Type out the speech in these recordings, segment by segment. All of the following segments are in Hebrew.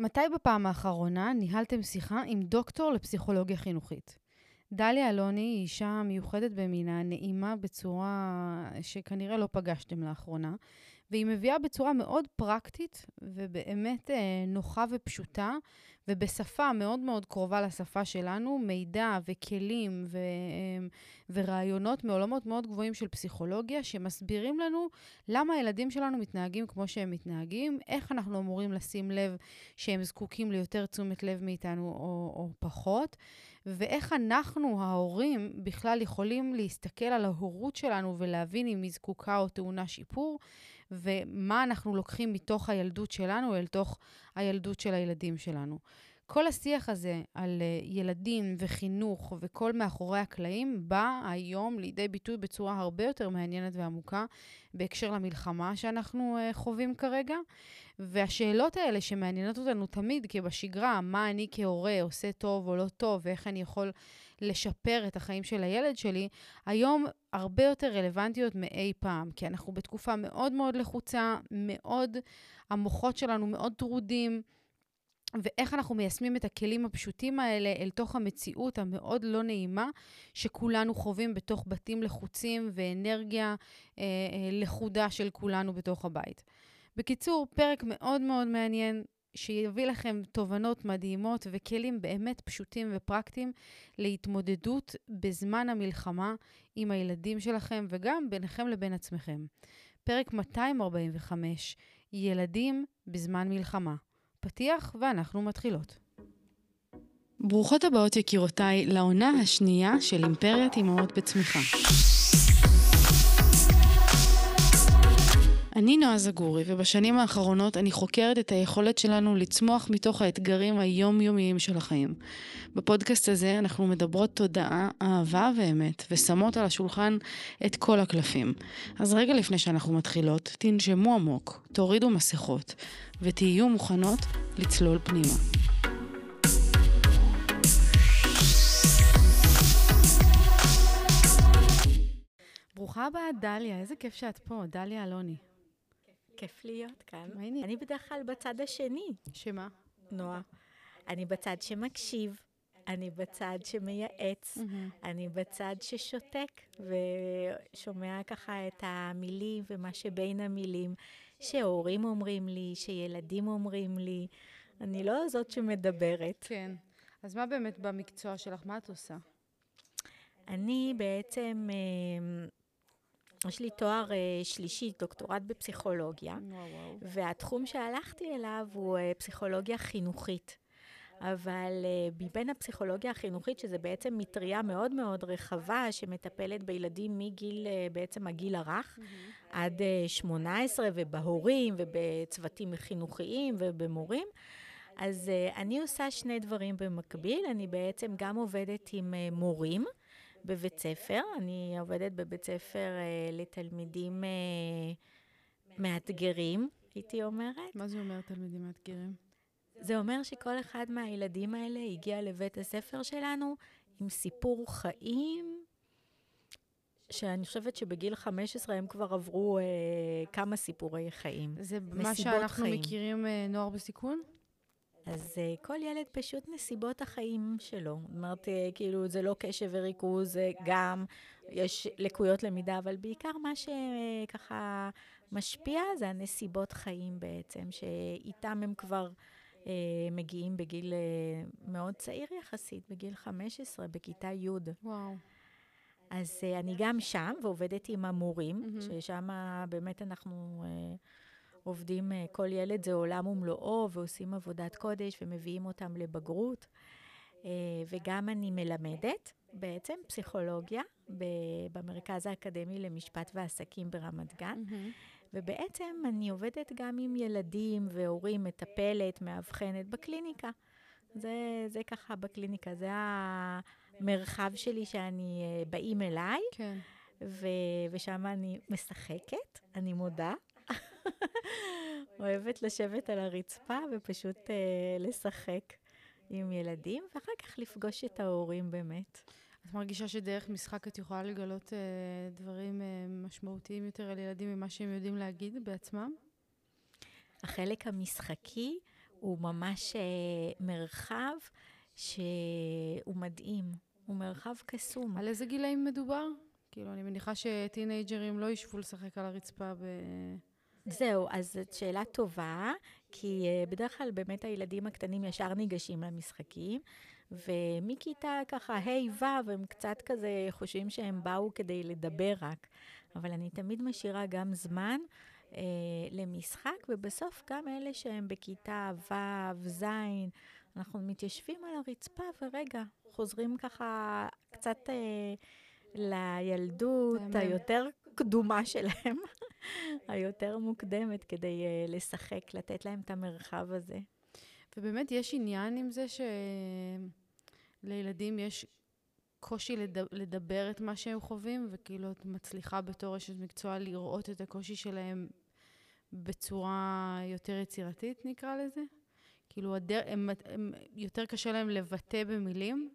מתי בפעם האחרונה ניהלתם שיחה עם דוקטור לפסיכולוגיה חינוכית? דליה אלוני היא אישה מיוחדת במינה, נעימה בצורה שכנראה לא פגשתם לאחרונה, והיא מביאה בצורה מאוד פרקטית ובאמת נוחה ופשוטה, ובשפה מאוד מאוד קרובה לשפה שלנו, מידע וכלים ורעיונות מעולמות מאוד גבוהים של פסיכולוגיה, שמסבירים לנו למה הילדים שלנו מתנהגים כמו שהם מתנהגים, איך אנחנו אמורים לשים לב שהם זקוקים ליותר תשומת לב מאיתנו או פחות, ואיך אנחנו ההורים בכלל יכולים להסתכל על ההורות שלנו ולהבין אם היא זקוקה או טעונה שיפור, ומה אנחנו לוקחים מתוך הילדות שלנו אל תוך הילדות של הילדים שלנו. כל השיח הזה על ילדים וחינוך וכל מאחורי הקלעים בא היום לידי ביטוי בצורה הרבה יותר מעניינת ועמוקה בהקשר למלחמה שאנחנו חווים כרגע. והשאלות האלה שמעניינות אותנו תמיד כבשגרה, מה אני כהורה עושה טוב או לא טוב ואיך אני יכול לשפר את החיים של הילד שלי, היום הרבה יותר רלוונטיות מאי פעם, כי אנחנו בתקופה מאוד מאוד לחוצה, מאוד המוחות שלנו מאוד טרודים, ואיך אנחנו מיישמים את הכלים הפשוטים האלה אל תוך המציאות המאוד לא נעימה שכולנו חווים בתוך בתים לחוצים ואנרגיה לחודה של כולנו בתוך הבית. בקיצור, פרק מאוד מאוד מעניין שיביא לכם תובנות מדהימות וכלים באמת פשוטים ופרקטיים להתמודדות בזמן המלחמה עם הילדים שלכם וגם ביניכם לבין עצמכם. פרק 245, ילדים בזמן מלחמה. פתיח ואנחנו מתחילות. ברוכות הבאות יקירותיי לעונה השנייה של אימפריית אמהות בצמיחה. אני נועה זגורי, ובשנים האחרונות אני חוקרת את היכולת שלנו לצמוח מתוך האתגרים היומיומיים של החיים. בפודקאסט הזה אנחנו מדברות תודעה, אהבה ואמת, ושמות על השולחן את כל הקלפים. אז רגע לפני שאנחנו מתחילות, תנשמו עמוק, תורידו מסכות, ותהיו מוכנות לצלול פנימה. ברוכה הבאה דליה, איזה כיף שאת פה, דליה אלוני. כיף להיות כאן. אני בדרך כלל בצד השני. שמה? נועה. אני בצד שמקשיב, אני בצד שמייעץ, אני בצד ששותק ושומע ככה את המילים ומה שבין המילים, שהורים אומרים לי, שילדים אומרים לי. אני לא זאת שמדברת. כן. אז מה באמת במקצוע שלך? מה את עושה? אני בעצם... יש לי תואר שלישי, דוקטורט בפסיכולוגיה, והתחום שהלכתי אליו הוא פסיכולוגיה חינוכית. אבל מבין הפסיכולוגיה החינוכית, שזה בעצם מטריה מאוד מאוד רחבה, שמטפלת בילדים מגיל, בעצם הגיל הרך, עד 18, ובהורים, ובצוותים חינוכיים, ובמורים. אז אני עושה שני דברים במקביל, אני בעצם גם עובדת עם מורים, בבית ספר, אני עובדת בבית ספר לתלמידים מאתגרים, הייתי אומרת. מה זה אומר תלמידים מאתגרים? זה אומר שכל אחד מהילדים האלה הגיע לבית הספר שלנו עם סיפור חיים, שאני חושבת שבגיל 15 הם כבר עברו כמה סיפורי חיים. זה מה שאנחנו מכירים נוער בסיכון? אז כל ילד פשוט נסיבות החיים שלו. זאת אומרת, כאילו, זה לא קשב וריכוז, גם יש לקויות למידה, אבל בעיקר מה שככה משפיע זה הנסיבות חיים בעצם, שאיתם הם כבר מגיעים בגיל מאוד צעיר יחסית, בגיל 15, בכיתה י'. וואו. אז אני גם שם, ועובדת עם המורים, ששם באמת אנחנו... עובדים, כל ילד זה עולם ומלואו, ועושים עבודת קודש, ומביאים אותם לבגרות. וגם אני מלמדת, בעצם, פסיכולוגיה, במרכז האקדמי למשפט ועסקים ברמת גן. ובעצם אני עובדת גם עם ילדים והורים, מטפלת, מאבחנת בקליניקה. זה ככה בקליניקה, זה המרחב שלי שאני באים אליי, ושם אני משחקת, אני מודה. אוהבת לשבת על הרצפה ופשוט לשחק עם ילדים, ואחר כך לפגוש את ההורים באמת. את מרגישה שדרך משחק את יכולה לגלות דברים משמעותיים יותר על ילדים ממה שהם יודעים להגיד בעצמם? החלק המשחקי הוא ממש מרחב שהוא מדהים, הוא מרחב קסום. על איזה גילאים מדובר? כאילו, אני מניחה שטינאג'רים לא ישבו לשחק על הרצפה ב... זהו, אז זאת שאלה טובה, כי בדרך כלל באמת הילדים הקטנים ישר ניגשים למשחקים, ומכיתה ככה, ו' הם קצת כזה חושבים שהם באו כדי לדבר רק, אבל אני תמיד משאירה גם זמן למשחק, ובסוף גם אלה שהם בכיתה ו' ז', אנחנו מתיישבים על הרצפה ורגע, חוזרים ככה קצת לילדות היותר קדומה שלהם, היותר מוקדמת, כדי לשחק, לתת להם את המרחב הזה. ובאמת יש עניין עם זה שלילדים יש קושי לדבר את מה שהם חווים, וכאילו את מצליחה בתור אשת מקצוע לראות את הקושי שלהם בצורה יותר יצירתית, נקרא לזה? כאילו הם יותר קשה להם לבטא במילים?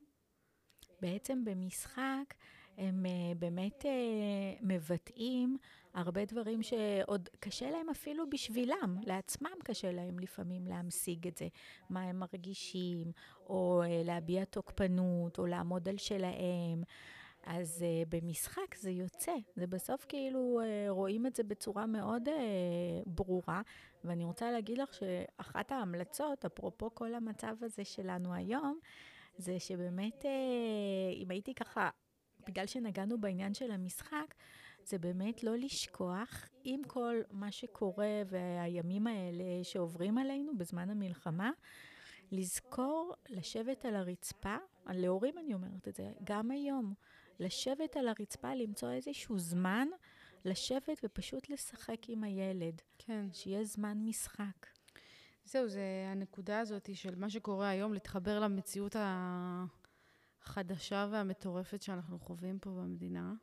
בעצם במשחק הם באמת מבטאים הרבה דברים שעוד קשה להם אפילו בשבילם, לעצמם קשה להם לפעמים להמשיג את זה, מה הם מרגישים, או להביע תוקפנות, או לעמוד על שלהם. אז במשחק זה יוצא, זה בסוף כאילו רואים את זה בצורה מאוד ברורה, ואני רוצה להגיד לך שאחת ההמלצות, אפרופו כל המצב הזה שלנו היום, זה שבאמת אם הייתי ככה, בגלל שנגענו בעניין של המשחק, זה באמת לא לשכוח עם כל מה שקורה והימים האלה שעוברים עלינו בזמן המלחמה, לזכור לשבת על הרצפה, להורים אני אומרת את זה, גם היום, לשבת על הרצפה, למצוא איזשהו זמן, לשבת ופשוט לשחק עם הילד. כן. שיהיה זמן משחק. זהו, זה הנקודה הזאת של מה שקורה היום, להתחבר למציאות החדשה והמטורפת שאנחנו חווים פה במדינה.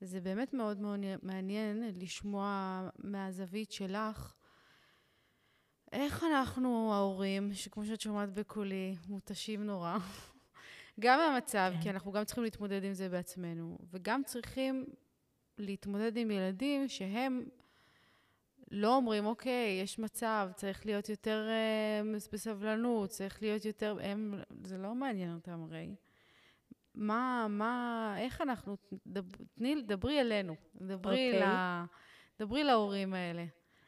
זה באמת מאוד מעניין לשמוע מהזווית שלך, איך אנחנו ההורים, שכמו שאת שומעת בקולי, מותשים נורא, גם מהמצב, כי אנחנו גם צריכים להתמודד עם זה בעצמנו, וגם צריכים להתמודד עם ילדים שהם לא אומרים, אוקיי, יש מצב, צריך להיות יותר בסבלנות, צריך להיות יותר... הם, זה לא מעניין אותם הרי. איך אנחנו... דברי אלינו, דברי להורים האלה,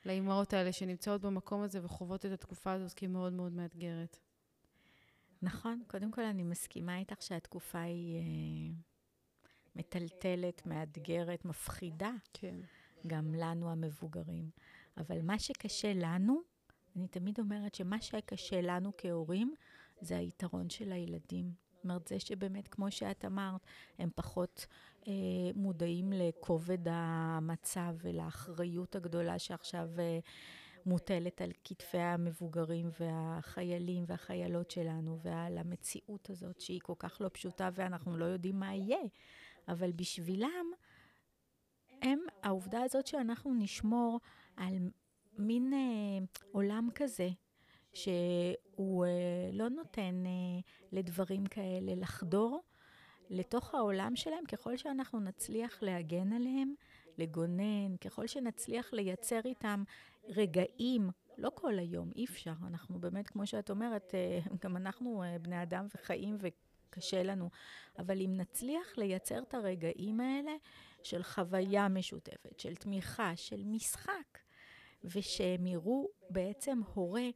לאימהות האלה שנמצאות במקום הזה וחוות את התקופה הזאת, כי היא מאוד מאוד מאתגרת. נכון, קודם כל אני מסכימה איתך שהתקופה היא מטלטלת, מאתגרת, מפחידה. כן. גם לנו המבוגרים. אבל מה שקשה לנו, אני תמיד אומרת שמה שקשה לנו כהורים, זה היתרון של הילדים. זאת אומרת, זה שבאמת, כמו שאת אמרת, הם פחות מודעים לכובד המצב ולאחריות הגדולה שעכשיו מוטלת על כתפי המבוגרים והחיילים והחיילות שלנו, ועל המציאות הזאת שהיא כל כך לא פשוטה ואנחנו לא יודעים מה יהיה. אבל בשבילם, העובדה הזאת שאנחנו נשמור על מין עולם כזה, שהוא לא נותן לדברים כאלה לחדור לתוך העולם שלהם, ככל שאנחנו נצליח להגן עליהם, לגונן, ככל שנצליח לייצר איתם רגעים, לא כל היום, אי אפשר. אנחנו באמת, כמו שאת אומרת, גם אנחנו בני אדם וחיים וקשה לנו, אבל אם נצליח לייצר את הרגעים האלה, של חוויה משותפת, של תמיכה, של משחק, ושהם יראו בעצם הורה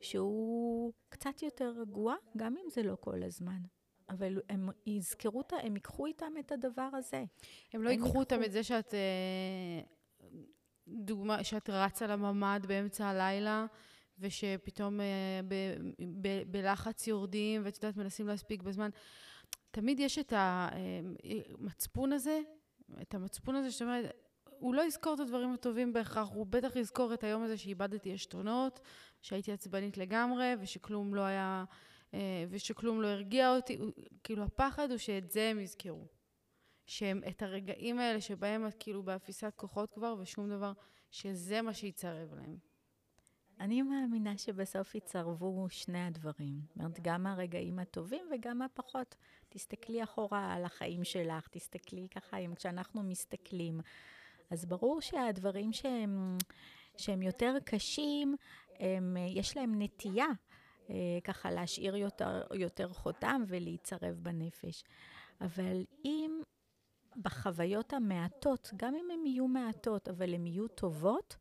שהוא קצת יותר רגוע, גם אם זה לא כל הזמן. אבל הם יזכרו, הם ייקחו איתם את הדבר הזה. הם לא ייקחו איתם את זה שאת, דוגמה, שאת רצה לממד באמצע הלילה, ושפתאום בלחץ יורדים, ואת יודעת, מנסים להספיק בזמן. תמיד יש את המצפון הזה, שאתה אומרת, הוא לא יזכור את הדברים הטובים בהכרח, הוא בטח יזכור את היום הזה שאיבדתי עשתונות, שהייתי עצבנית לגמרי, ושכלום לא היה, ושכלום לא הרגיע אותי. כאילו הפחד הוא שאת זה הם יזכרו. שהם את הרגעים האלה שבהם את כאילו באפיסת כוחות כבר, ושום דבר שזה מה שיצרב להם. אני מאמינה שבסוף יצרבו שני הדברים. זאת אומרת, גם הרגעים הטובים וגם הפחות. תסתכלי אחורה על החיים שלך, תסתכלי ככה, כשאנחנו מסתכלים. אז ברור שהדברים שהם יותר קשים, יש להם נטייה ככה להשאיר יותר חותם ולהיצרב בנפש. אבל אם בחוויות המעטות, גם אם הן יהיו מעטות, אבל הן יהיו טובות,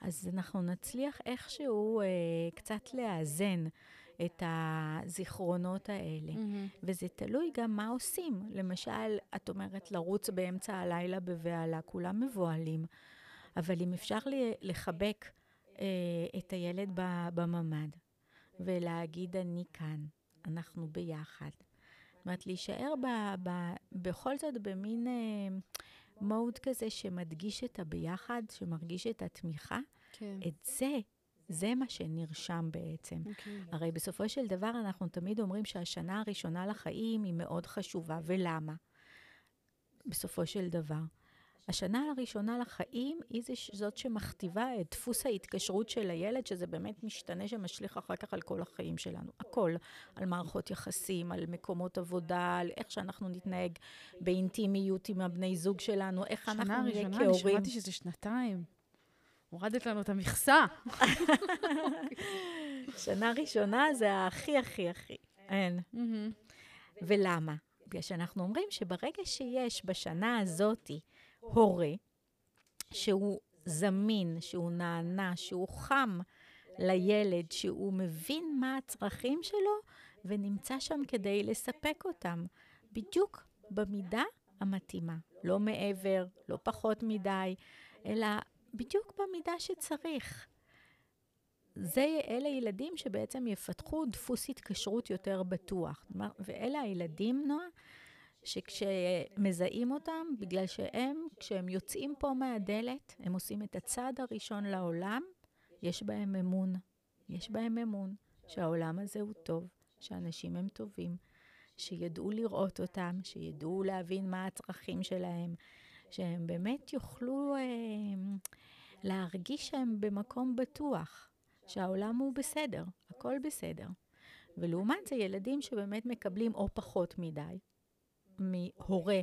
אז אנחנו נצליח איכשהו קצת לאזן את הזיכרונות האלה. Mm-hmm. וזה תלוי גם מה עושים. למשל, את אומרת לרוץ באמצע הלילה בבעלה, כולם מבועלים. אבל אם אפשר לחבק את הילד בממד, ולהגיד אני כאן, אנחנו ביחד. זאת אומרת, להישאר בכל זאת במין מוד כזה שמדגיש את הביחד, שמרגיש את התמיכה, כן. את זה, זה מה שנרשם בעצם. Okay. הרי בסופו של דבר אנחנו תמיד אומרים שהשנה הראשונה לחיים היא מאוד חשובה, ולמה? בסופו של דבר. השנה הראשונה לחיים היא זאת שמכתיבה את דפוס ההתקשרות של הילד, שזה באמת משתנה שמשליך אחר כך על כל החיים שלנו. הכל, על מערכות יחסים, על מקומות עבודה, על איך שאנחנו נתנהג באינטימיות עם הבני זוג שלנו, איך אנחנו נראה כהורים. שנה ראשונה, אני שמעתי שזה שנתיים. הורדת לנו את המכסה. שנה ראשונה זה הכי הכי הכי. אין. ולמה? בגלל שאנחנו אומרים שברגע שיש בשנה הזאת, הורה שהוא זמין, שהוא נענה, שהוא חם לילד, שהוא מבין מה הצרכים שלו ונמצא שם כדי לספק אותם בדיוק במידה המתאימה, לא מעבר, לא פחות מדי, אלא בדיוק במידה שצריך. אלה ילדים שבעצם יפתחו דפוס התקשרות יותר בטוח, ואלה הילדים, נועה, שכשמזהים אותם, בגלל שהם, כשהם יוצאים פה מהדלת, הם עושים את הצעד הראשון לעולם, יש בהם אמון. יש בהם אמון שהעולם הזה הוא טוב, שאנשים הם טובים, שידעו לראות אותם, שידעו להבין מה הצרכים שלהם, שהם באמת יוכלו להרגיש שהם במקום בטוח, שהעולם הוא בסדר, הכל בסדר. ולעומת זה ילדים שבאמת מקבלים או פחות מדי, מהורה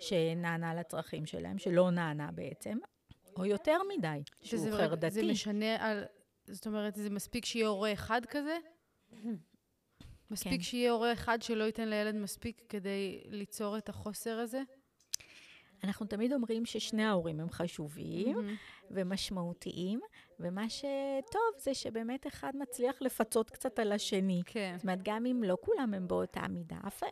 שנענה לצרכים שלהם, שלא נענה בעצם, או יותר מדי, שהוא חרדתי. זה משנה על, זאת אומרת, זה מספיק שיהיה הורה אחד כזה? מספיק שיהיה הורה אחד שלא ייתן לילד מספיק כדי ליצור את החוסר הזה? אנחנו תמיד אומרים ששני ההורים הם חשובים ומשמעותיים, ומה שטוב זה שבאמת אחד מצליח לפצות קצת על השני. כן. זאת אומרת, גם אם לא כולם הם באותה מידה, אף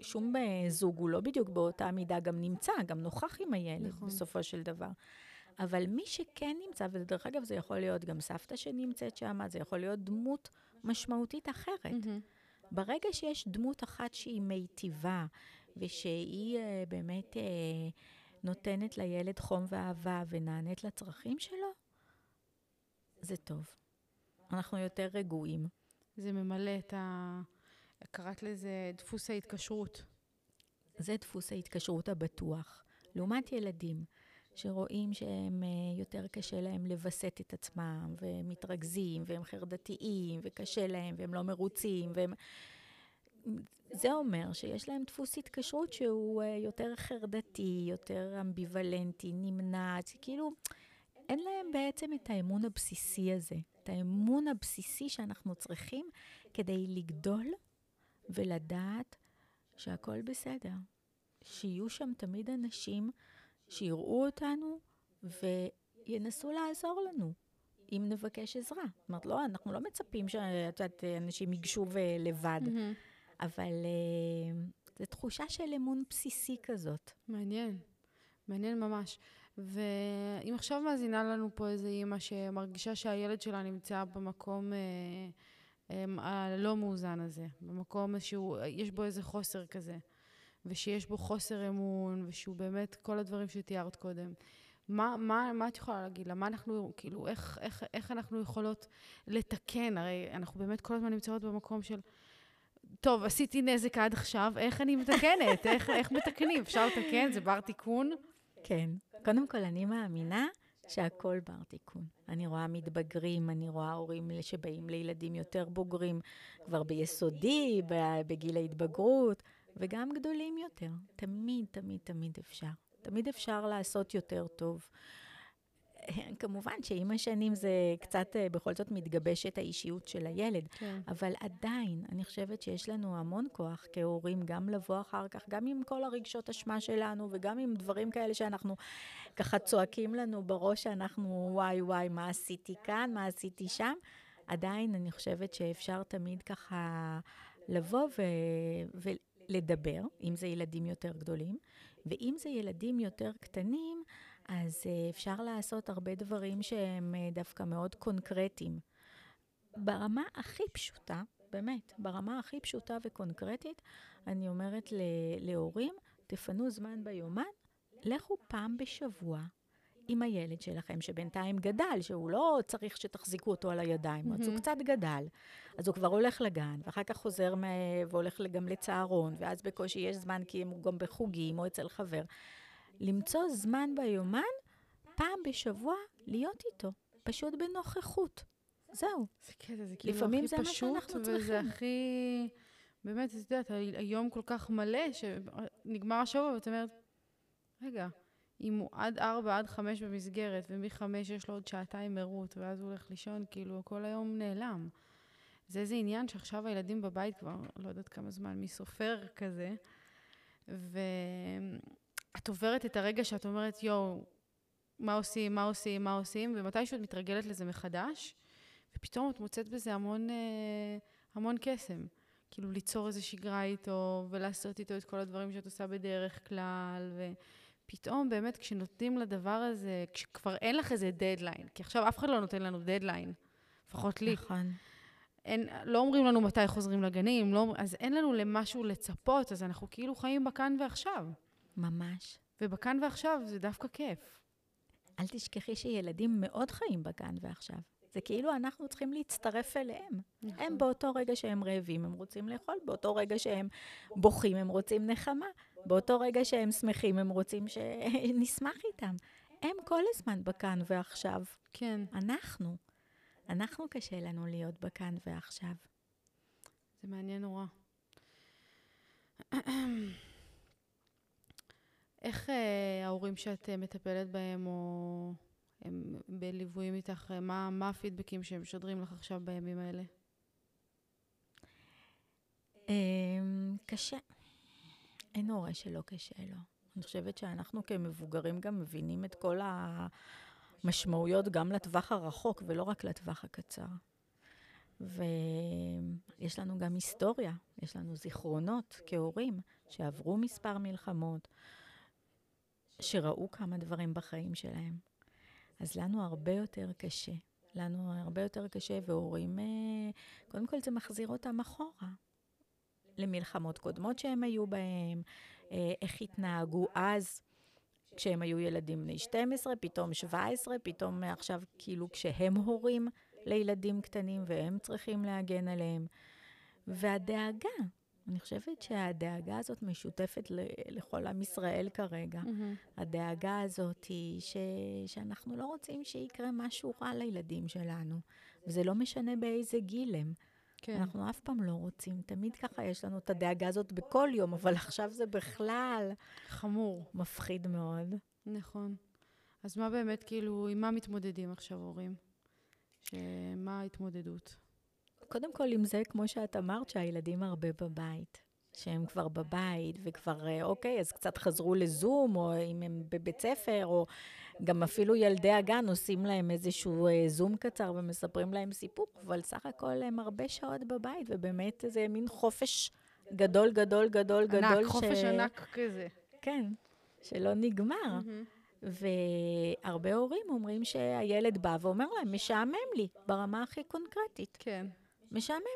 שום זוג הוא לא בדיוק באותה מידה, גם נמצא, גם נוכח עם הילד, נכון. בסופו של דבר. אבל מי שכן נמצא, ודרך אגב זה יכול להיות גם סבתא שנמצאת שם, זה יכול להיות דמות משמעותית אחרת. ברגע שיש דמות אחת שהיא מיטיבה, ושהיא באמת נותנת לילד חום ואהבה ונענית לצרכים שלו, זה טוב. אנחנו יותר רגועים. זה ממלא את קראת לזה דפוס ההתקשרות. זה דפוס ההתקשרות הבטוח. לעומת ילדים שרואים שהם יותר קשה להם לבסט את עצמם, והם מתרגזים, והם חרדתיים, וקשה להם, והם לא מרוצים, והם... זה אומר שיש להם דפוס התקשרות שהוא יותר חרדתי, יותר אמביוולנטי, נמנעת, כאילו אין להם בעצם את האמון הבסיסי הזה, את האמון הבסיסי שאנחנו צריכים כדי לגדול ולדעת שהכל בסדר. שיהיו שם תמיד אנשים שיראו אותנו וינסו לעזור לנו. אם נבקש עזרה. זאת אומרת, לא, אנחנו לא מצפים שאנשים ייגשו לבד. אבל זו תחושה של אמון בסיסי כזאת. מעניין. מעניין ממש. ואם עכשיו מאזינה לנו פה איזו אמא שמרגישה שהילד שלה נמצא במקום הלא מאוזן הזה, במקום שיש בו איזה חוסר כזה, ושיש בו חוסר אמון, ושהוא באמת כל הדברים שתיארת קודם. מה את יכולה להגיד לה? מה אנחנו, כאילו, איך אנחנו יכולות לתקן? הרי אנחנו באמת כל הזמן נמצאות במקום של, טוב, עשיתי נזק עד עכשיו, איך אני מתקנת? איך מתקנים? אפשר לתקן? זה בר תיקון? כן. קודם כל, אני מאמינה שהכל בר תיקון. אני רואה מתבגרים, אני רואה הורים שבאים לילדים יותר בוגרים, כבר ביסודי, בגיל ההתבגרות, וגם גדולים יותר. תמיד, תמיד, תמיד אפשר. תמיד אפשר לעשות יותר טוב. כמובן שעם השנים זה קצת בכל זאת מתגבשת האישיות של הילד, אבל עדיין אני חושבת שיש לנו המון כוח כהורים גם לבוא אחר כך, גם עם כל הרגשות אשמה שלנו וגם עם דברים כאלה שאנחנו ככה צועקים לנו בראש שאנחנו וואי וואי מה עשיתי כאן, מה עשיתי שם, עדיין אני חושבת שאפשר תמיד ככה לבוא ולדבר, אם זה ילדים יותר גדולים, ואם זה ילדים יותר קטנים, אז אפשר לעשות הרבה דברים שהם דווקא מאוד קונקרטיים. ברמה הכי פשוטה, באמת, ברמה הכי פשוטה וקונקרטית, אני אומרת להורים, תפנו זמן ביומן, לכו פעם בשבוע עם הילד שלכם, שבינתיים גדל, שהוא לא צריך שתחזיקו אותו על הידיים, אז הוא קצת גדל, אז הוא כבר הולך לגן, ואחר כך חוזר והולך גם לצהרון, ואז בקושי יש זמן, כי הוא גם בחוגים או אצל חבר. למצוא זמן ביומן, פעם בשבוע, להיות איתו, פשוט בנוכחות. זהו. זה כאילו הכי פשוט, וזה הכי... באמת, את יודעת, היום כל כך מלא, שנגמר השבוע, ואת אומרת, רגע, אם הוא עד 4, עד 5 במסגרת, ומ-5 יש לו עוד שעתיים מרות, ואז הוא הולך לישון, כאילו, כל היום נעלם. זה איזה עניין שעכשיו הילדים בבית כבר, לא יודעת כמה זמן, מסופר כזה, את עוברת את הרגע שאת אומרת, יואו, מה עושים, מה עושים, מה עושים, ומתישהו את מתרגלת לזה מחדש, ופתאום את מוצאת בזה המון קסם. כאילו ליצור איזה שגרה איתו, ולעשות איתו את כל הדברים שאת עושה בדרך כלל, ופתאום באמת כשנותנים לדבר הזה, כשכבר אין לך איזה דדליין, כי עכשיו אף אחד לא נותן לנו דדליין, לפחות לי. נכון. לא אומרים לנו מתי חוזרים לגנים, אז אין לנו למשהו לצפות, אז אנחנו כאילו חיים בכאן ועכשיו. ממש. ובכאן ועכשיו זה דווקא כיף. אל תשכחי שילדים מאוד חיים בכאן ועכשיו. זה כאילו אנחנו צריכים להצטרף אליהם. נכון. הם באותו רגע שהם רעבים, הם רוצים לאכול. באותו רגע שהם בוכים, הם רוצים נחמה. באותו רגע שהם שמחים, הם רוצים שנשמח איתם. הם כל הזמן בכאן ועכשיו. כן. אנחנו קשה לנו להיות בכאן ועכשיו. זה מעניין נורא. איך ההורים שאת מטפלת בהם, או הם בליוויים איתך, מה הפידבקים שהם שודרים לך עכשיו בימים האלה? קשה. אין הורה שלא קשה לו. אני חושבת שאנחנו כמבוגרים גם מבינים את כל המשמעויות, גם לטווח הרחוק ולא רק לטווח הקצר. ויש לנו גם היסטוריה, יש לנו זיכרונות כהורים שעברו מספר מלחמות, שראו כמה דברים בחיים שלהם. אז לנו הרבה יותר קשה. והורים, קודם כל זה מחזיר אותם אחורה. למלחמות קודמות שהם היו בהם, איך התנהגו אז, כשהם היו ילדים בני 12, פתאום 17, פתאום עכשיו כאילו כשהם הורים לילדים קטנים, והם צריכים להגן עליהם. והדאגה, אני חושבת שהדאגה הזאת משותפת לכל עם ישראל כרגע. הדאגה הזאת היא שאנחנו לא רוצים שיקרה משהו רע לילדים שלנו. וזה לא משנה באיזה גיל הם. אנחנו אף פעם לא רוצים. תמיד ככה יש לנו את הדאגה הזאת בכל יום, אבל עכשיו זה בכלל חמור. מפחיד מאוד. נכון. אז מה באמת, כאילו, עם מה מתמודדים עכשיו הורים? מה ההתמודדות? קודם כל, עם זה, כמו שאת אמרת, שהילדים הרבה בבית. שהם כבר בבית, וכבר, אוקיי, אז קצת חזרו לזום, או אם הם בבית ספר, או גם אפילו ילדי הגן עושים להם איזשהו זום קצר, ומספרים להם סיפור, אבל סך הכל הם הרבה שעות בבית, ובאמת זה מין חופש גדול, גדול, גדול, גדול. ענק, חופש ענק כזה. כן, שלא נגמר. והרבה הורים אומרים שהילד בא ואומר להם, משעמם לי, ברמה הכי קונקרטית. כן. משעמם לי.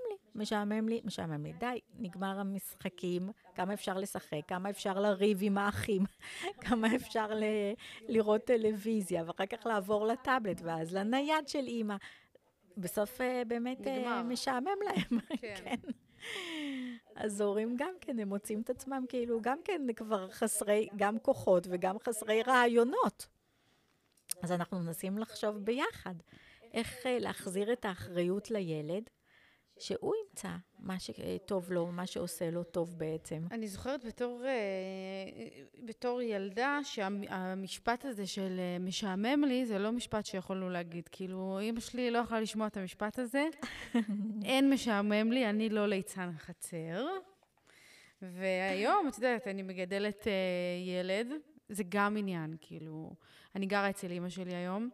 די, נגמר המשחקים, כמה אפשר לשחק, כמה אפשר לריב עם האחים, כמה אפשר לראות טלוויזיה, ואחר כך לעבור לטאבלט, ואז לנייד של אימא. בסוף באמת משעמם להם. כן. אז הורים גם כן, הם מוצאים את עצמם כאילו, גם כן כבר חסרי, גם כוחות וגם חסרי רעיונות. אז אנחנו מנסים לחשוב ביחד, איך להחזיר את האחריות לילד, שהוא ימצא מה שטוב לו, מה שעושה לו טוב בעצם. אני זוכרת בתור ילדה שהמשפט הזה של משעמם לי, זה לא משפט שיכולנו להגיד. כאילו, אמא שלי לא יכולה לשמוע את המשפט הזה. אין משעמם לי, אני לא ליצן החצר. והיום, את יודעת, אני מגדלת ילד. זה גם עניין, כאילו. אני גרה אצל אמא שלי היום.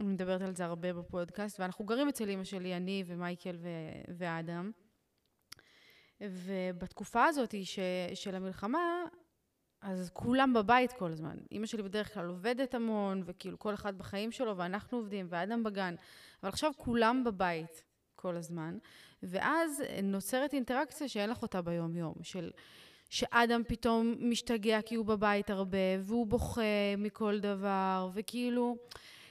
אני מדברת על זה הרבה בפודקאסט, ואנחנו גרים אצל אמא שלי, אני ומייקל ואדם. ובתקופה הזאת של המלחמה, אז כולם בבית כל הזמן. אמא שלי בדרך כלל עובדת המון, וכאילו כל אחד בחיים שלו, ואנחנו עובדים, ואדם בגן. אבל עכשיו כולם בבית כל הזמן. ואז נוצרת אינטראקציה שאין לך אותה ביום-יום, של... שאדם פתאום משתגע כי הוא בבית הרבה, והוא בוכה מכל דבר, וכאילו...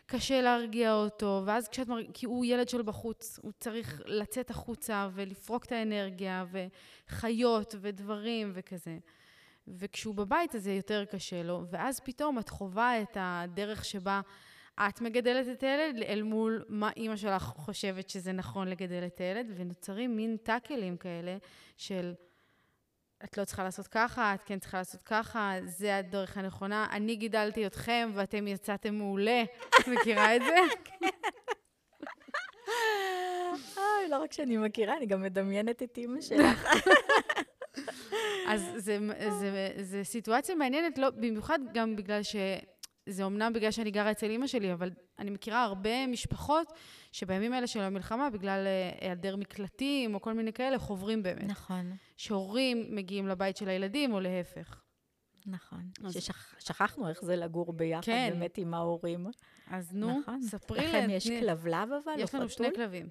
קשה להרגיע אותו, ואז כשאת מרגיע, כי הוא ילד של בחוץ, הוא צריך לצאת החוצה ולפרוק את האנרגיה, וחיות ודברים וכזה. וכשהוא בבית הזה יותר קשה לו, ואז פתאום את חובה את הדרך שבה את מגדלת את הילד, אל מול מה אמא שלך חושבת שזה נכון לגדל את הילד, ונוצרים מין טאקלים כאלה של... את לא צריכה לעשות ככה, את כן צריכה לעשות ככה, זה הדרך הנכונה. אני גידלתי אתכם ואתם יצאתם מעולה. מכירה את זה? כן. לא רק שאני מכירה, אני גם מדמיינת את אמא שלך. אז זה סיטואציה מעניינת, במיוחד גם בגלל ש... זה אומנם בגלל שאני גרה אצל אמא שלי, אבל אני מכירה הרבה משפחות שבימים האלה של המלחמה, בגלל היעדר מקלטים או כל מיני כאלה, חוברים באמת. נכון. שהורים מגיעים לבית של הילדים או להפך. נכון. ששכחנו איך זה לגור ביחד באמת עם ההורים. אז נו, ספרי להם. לכם יש כלבלב אבל? יש לנו 2 כלבים.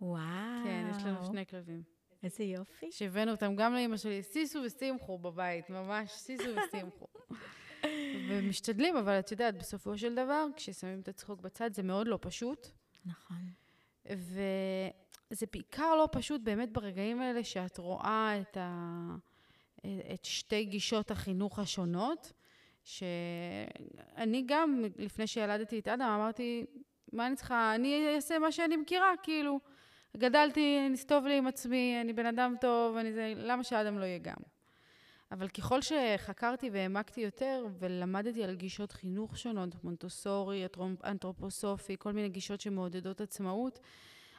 וואו. כן, יש לנו 2 כלבים. איזה יופי. שהבאנו אותם גם לאמא שלי, סיסו וסימחו בבית, ממש סיסו וסימחו. ומשתדלים, אבל את יודעת, בסופו של דבר, כששמים את הצחוק בצד, זה מאוד לא פשוט. נכון. וזה בעיקר לא פשוט באמת ברגעים האלה, שאת רואה את 2 גישות החינוך השונות, שאני גם, לפני שילדתי את אדם, אמרתי, מה אני צריכה? אני אעשה מה שאני מכירה, כאילו. גדלתי, נסתוב לי עם עצמי, אני בן אדם טוב, למה שאדם לא יהיה גם? אבל ככל שחקרתי והעמקתי יותר, ולמדתי על גישות חינוך שונות, מונטוסורי, אנתרופוסופי, כל מיני גישות שמעודדות עצמאות,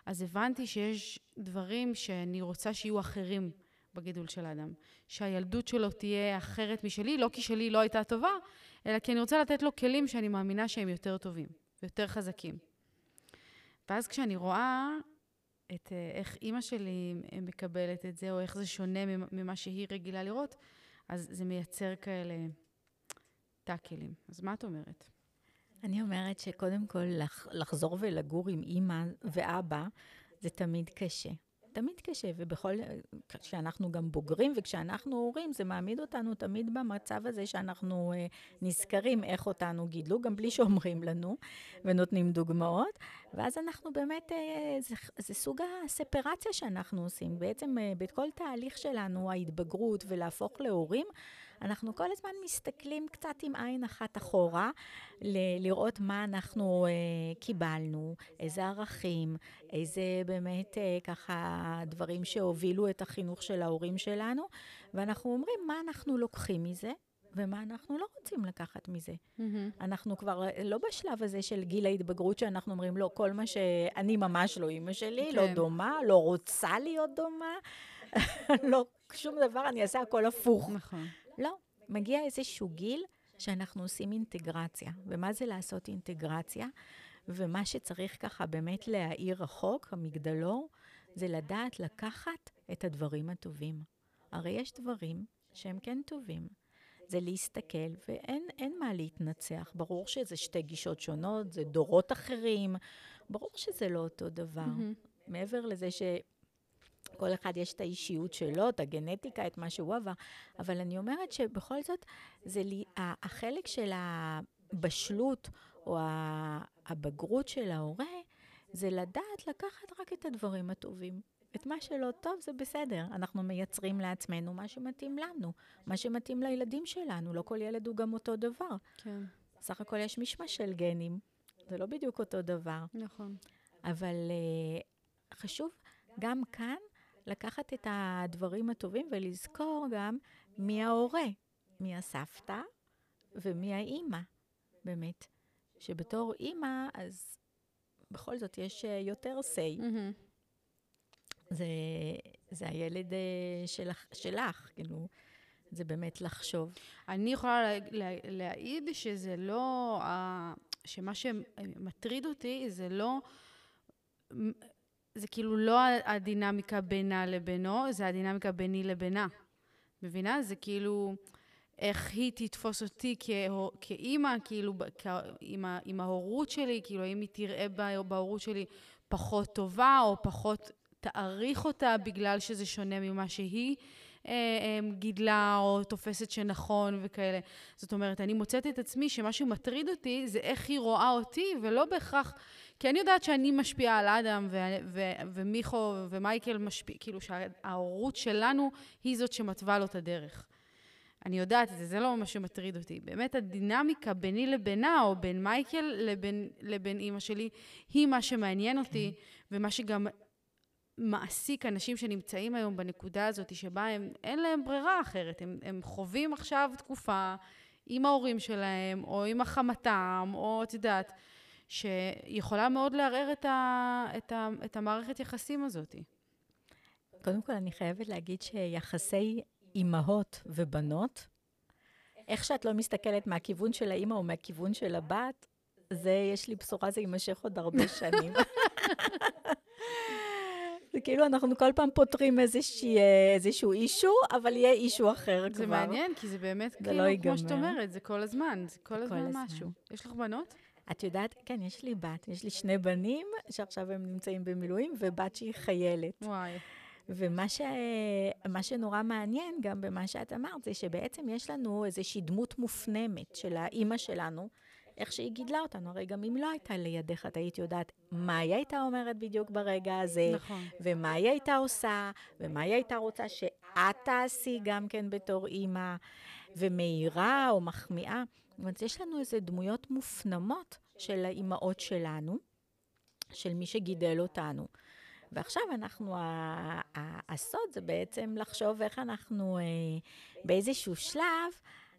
אז הבנתי שיש דברים שאני רוצה שיהיו אחרים בגידול של האדם. שהילדות שלו תהיה אחרת משלי, לא כי שלי לא הייתה טובה, אלא כי אני רוצה לתת לו כלים שאני מאמינה שהם יותר טובים, יותר חזקים. ואז כשאני רואה... איך אימא שלי מקבלת את זה, או איך זה שונה ממה שהיא רגילה לראות, אז זה מייצר כאלה טאקלים. אז מה את אומרת? אני אומרת שקודם כל לחזור ולגור עם אימא ואבא, זה תמיד קשה. תמיד קשה, כשאנחנו גם בוגרים וכשאנחנו הורים, זה מעמיד אותנו תמיד במצב הזה שאנחנו נזכרים איך אותנו גידלו, גם בלי שאומרים לנו ונותנים דוגמאות, ואז אנחנו באמת, זה סוג הספרציה שאנחנו עושים. בעצם בכל תהליך שלנו, ההתבגרות ולהפוך להורים, אנחנו כל הזמן מסתכלים קצת עם עין אחת אחורה, לראות מה אנחנו קיבלנו, איזה ערכים, איזה באמת ככה דברים שהובילו את החינוך של ההורים שלנו, ואנחנו אומרים מה אנחנו לוקחים מזה, ומה אנחנו לא רוצים לקחת מזה. אנחנו כבר לא בשלב הזה של גיל ההתבגרות, שאנחנו אומרים, לא, כל מה שאני ממש לא אמא שלי, לא דומה, לא רוצה להיות דומה, לא, שום דבר, אני אעשה הכל הפוך. נכון. לא, מגיע איזשהו גיל שאנחנו עושים אינטגרציה. ומה זה לעשות אינטגרציה? ומה שצריך ככה באמת להאיר רחוק, המגדלור, זה לדעת לקחת את הדברים הטובים. הרי יש דברים שהם כן טובים. זה להסתכל, ואין מה להתנצח. ברור שזה 2 גישות שונות, זה דורות אחרים. ברור שזה לא אותו דבר. מעבר לזה ש... כל אחד יש את האישיות שלו, את הגנטיקה, את מה שהוא עבר, אבל אני אומרת שבכל זאת, זה החלק של הבשלות או הבגרות של ההורה, זה לדעת לקחת רק את הדברים הטובים. את מה שלא טוב זה בסדר, אנחנו מייצרים לעצמנו מה שמתאים לנו, מה שמתאים לילדים שלנו, לא כל ילד הוא גם אותו דבר. כן. סך הכל יש משמש של גנים, זה לא בדיוק אותו דבר. נכון. אבל חשוב... גם כאן, לקחת את הדברים הטובים ולזכור גם מי ההורה, מי הסבתא ומי האימא, באמת. שבתור אימא, אז בכל זאת יש יותר סי. זה הילד שלך, כאילו, זה באמת לחשוב. אני יכולה להעיד שזה לא, שמה שמטריד אותי זה לא, זה כאילו לא הדינמיקה בינה לבינו, זה הדינמיקה ביני לבינה. מבינה? זה כאילו, איך היא תתפוס אותי כאימא, כאילו, עם ההורות שלי, כאילו, האם היא תראה בהורות שלי פחות טובה, או פחות תאריך אותה, בגלל שזה שונה ממה שהיא גידלה, או תופסת שנכון וכאלה. זאת אומרת, אני מוצאת את עצמי שמשהו מטריד אותי, זה איך היא רואה אותי, ולא בהכרח, כי אני יודעת שאני משפיעה על אדם, ומיכו ומייקל משפיע, כאילו שההורות שלנו היא זאת שמתווה לו את הדרך. אני יודעת את זה, זה לא ממש מטריד אותי. באמת הדינמיקה ביני לבינה, או בין מייקל לבין אמא שלי, היא מה שמעניין אותי, ומה שגם מעסיק אנשים שנמצאים היום בנקודה הזאת, שבה אין להם ברירה אחרת. הם חווים עכשיו תקופה עם ההורים שלהם, או עם החמתם, או את יודעת, שיכולה מאוד לערער את המערכת יחסים הזאת. קודם כל, אני חייבת להגיד שיחסי אימהות ובנות, איך שאת לא מסתכלת מהכיוון של האימא או מהכיוון של הבת, זה, יש לי בשורה, זה יימשך עוד הרבה שנים. זה כאילו אנחנו כל פעם פותרים איזשהו אישו, אבל יהיה אישו אחר כבר. זה מעניין, כי זה באמת כאילו, כמו שאת אומרת, זה כל הזמן, זה כל הזמן משהו. יש לך בנות? את יודעת, כן, יש לי בת, יש לי שני בנים, שעכשיו הם נמצאים במילואים, ובת שהיא חיילת. וואי. ומה שנורא מעניין גם במה שאת אמרת, זה שבעצם יש לנו איזושהי דמות מופנמת של האימא שלנו, איך שהיא גידלה אותנו. הרי גם אם לא הייתה לידך, את היית יודעת מה היא הייתה אומרת בדיוק ברגע הזה, ומה היא הייתה עושה, ומה היא הייתה רוצה שאת תעשי גם כן בתור אימא, ומהירה או מחמיאה. אז יש לנו איזה דמויות מופנמות של האימהות שלנו, של מי שגידל אותנו. ועכשיו אנחנו, הסוד זה בעצם לחשוב איך אנחנו, באיזשהו שלב,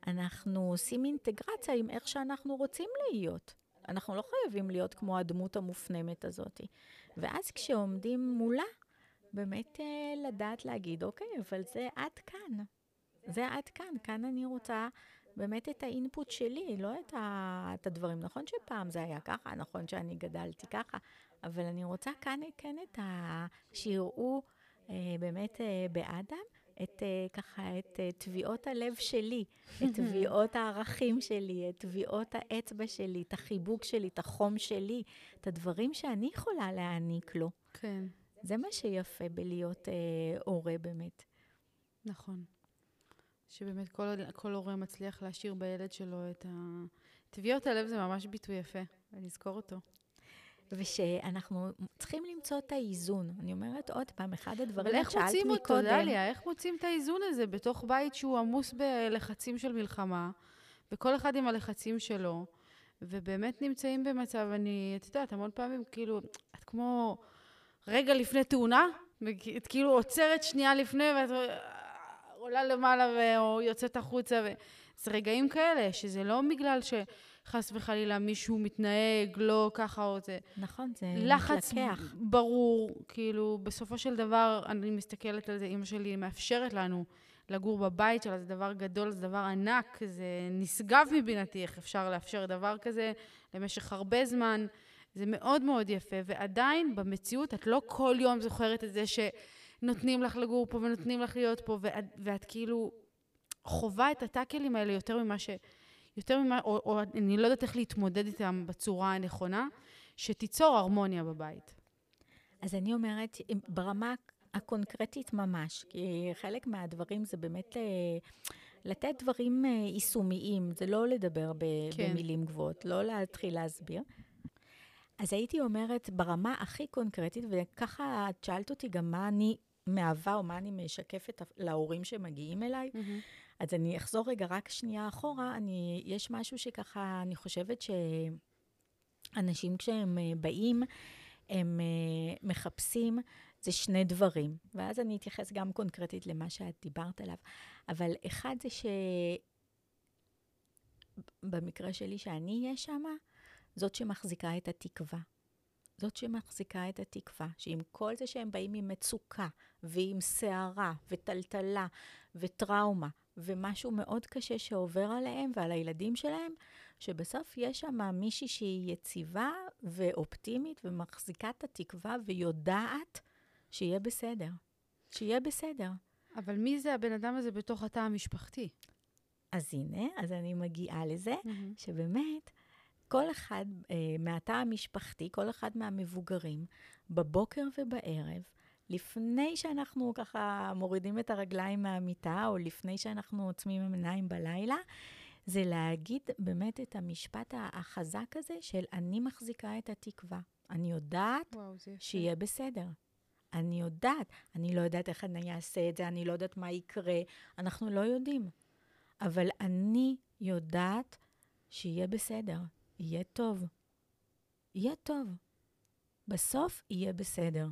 אנחנו עושים אינטגרציה עם איך שאנחנו רוצים להיות. אנחנו לא חייבים להיות כמו הדמות המופנמת הזאת. ואז כשעומדים מולה, באמת לדעת להגיד, אוקיי, אבל זה עד כאן. זה עד כאן. כאן אני רוצה באמת את האינפוט שלי, לא את הדברים. נכון שפעם זה היה ככה, נכון שאני גדלתי ככה, אבל אני רוצה כאן כן את שיראו באמת באדם, ככה את תביעות הלב שלי, את תביעות הערכים שלי, את תביעות האצבע שלי, את החיבוק שלי, את החום שלי, את הדברים שאני יכולה להעניק לו. כן. זה מה שיפה בלהיות הורה באמת. נכון. שבאמת כל הורה מצליח להשאיר בילד שלו את תביעות הלב, זה ממש ביטוי יפה, ולזכור אותו. ושאנחנו צריכים למצוא את האיזון. אני אומרת עוד פעם, אחד הדברים שאלת מקודם. דליה, איך מוצאים את האיזון הזה בתוך בית שהוא עמוס בלחצים של מלחמה, וכל אחד עם הלחצים שלו, ובאמת נמצאים במצב, את יודעת, המון פעמים, כאילו, את כמו רגע לפני תאונה, את כאילו עוצרת שנייה לפני, ואת עולה למעלה, או יוצאת החוצה, זה רגעים כאלה, שזה לא בגלל חס וחלילה מישהו מתנהג, לא ככה או זה. נכון, זה לחץ מתלקח. ברור, כאילו, בסופו של דבר, אני מסתכלת על זה, אמא שלי מאפשרת לנו לגור בבית שלה, זה דבר גדול, זה דבר ענק, זה נשגב מבינתי, איך אפשר לאפשר דבר כזה למשך הרבה זמן, זה מאוד מאוד יפה, ועדיין במציאות את לא כל יום זוכרת את זה שנותנים לך לגור פה ונותנים לך להיות פה, ואת כאילו חובה את הטאקלים האלה יותר ממה או אני לא יודעת איך להתמודד איתם בצורה הנכונה, שתיצור הרמוניה בבית. אז אני אומרת, ברמה הקונקרטית ממש, כי חלק מהדברים זה באמת לתת דברים יישומיים, זה לא לדבר במילים גבוהות, לא להתחיל להסביר. אז הייתי אומרת, ברמה הכי קונקרטית, וככה את שאלת אותי גם מה אני מהווה, או מה אני משקפת להורים שמגיעים אליי, אז אני אחזור רגע רק שנייה אחורה, יש משהו שככה, אני חושבת שאנשים כשהם באים, הם מחפשים זה שני דברים, ואז אני אתייחס גם קונקרטית למה שאת דיברת עליו, אבל אחד זה שבמקרה שלי שאני אהיה שמה, זאת שמחזיקה את התקווה. זאת שמחזיקה את התקווה, שעם כל זה שהם באים עם מצוקה, ועם שערה, וטלטלה, וטראומה, ומשהו מאוד קשה שעובר עליהם ועל הילדים שלהם, שבסוף יש שם מישהי שהיא יציבה ואופטימית ומחזיקה את התקווה ויודעת שיהיה בסדר. שיהיה בסדר. אבל מי זה הבן אדם הזה בתוך התא המשפחתי? אז הנה, אז אני מגיעה לזה, שבאמת כל אחד מהתא המשפחתי, כל אחד מהמבוגרים, בבוקר ובערב, לפני שאנחנו ככה מורידים את הרגליים מהמיטה, או לפני שאנחנו עוצמים עיניים בלילה, זה להגיד באמת את המשפט החזק הזה של אני מחזיקה את התקווה. אני יודעת שיהיה בסדר. אני יודעת. אני לא יודעת איך אני אעשה את זה, אני לא יודעת מה יקרה. אנחנו לא יודעים. אבל אני יודעת שיהיה בסדר. יהיה טוב. יהיה טוב. בסוף יהיה בסדר.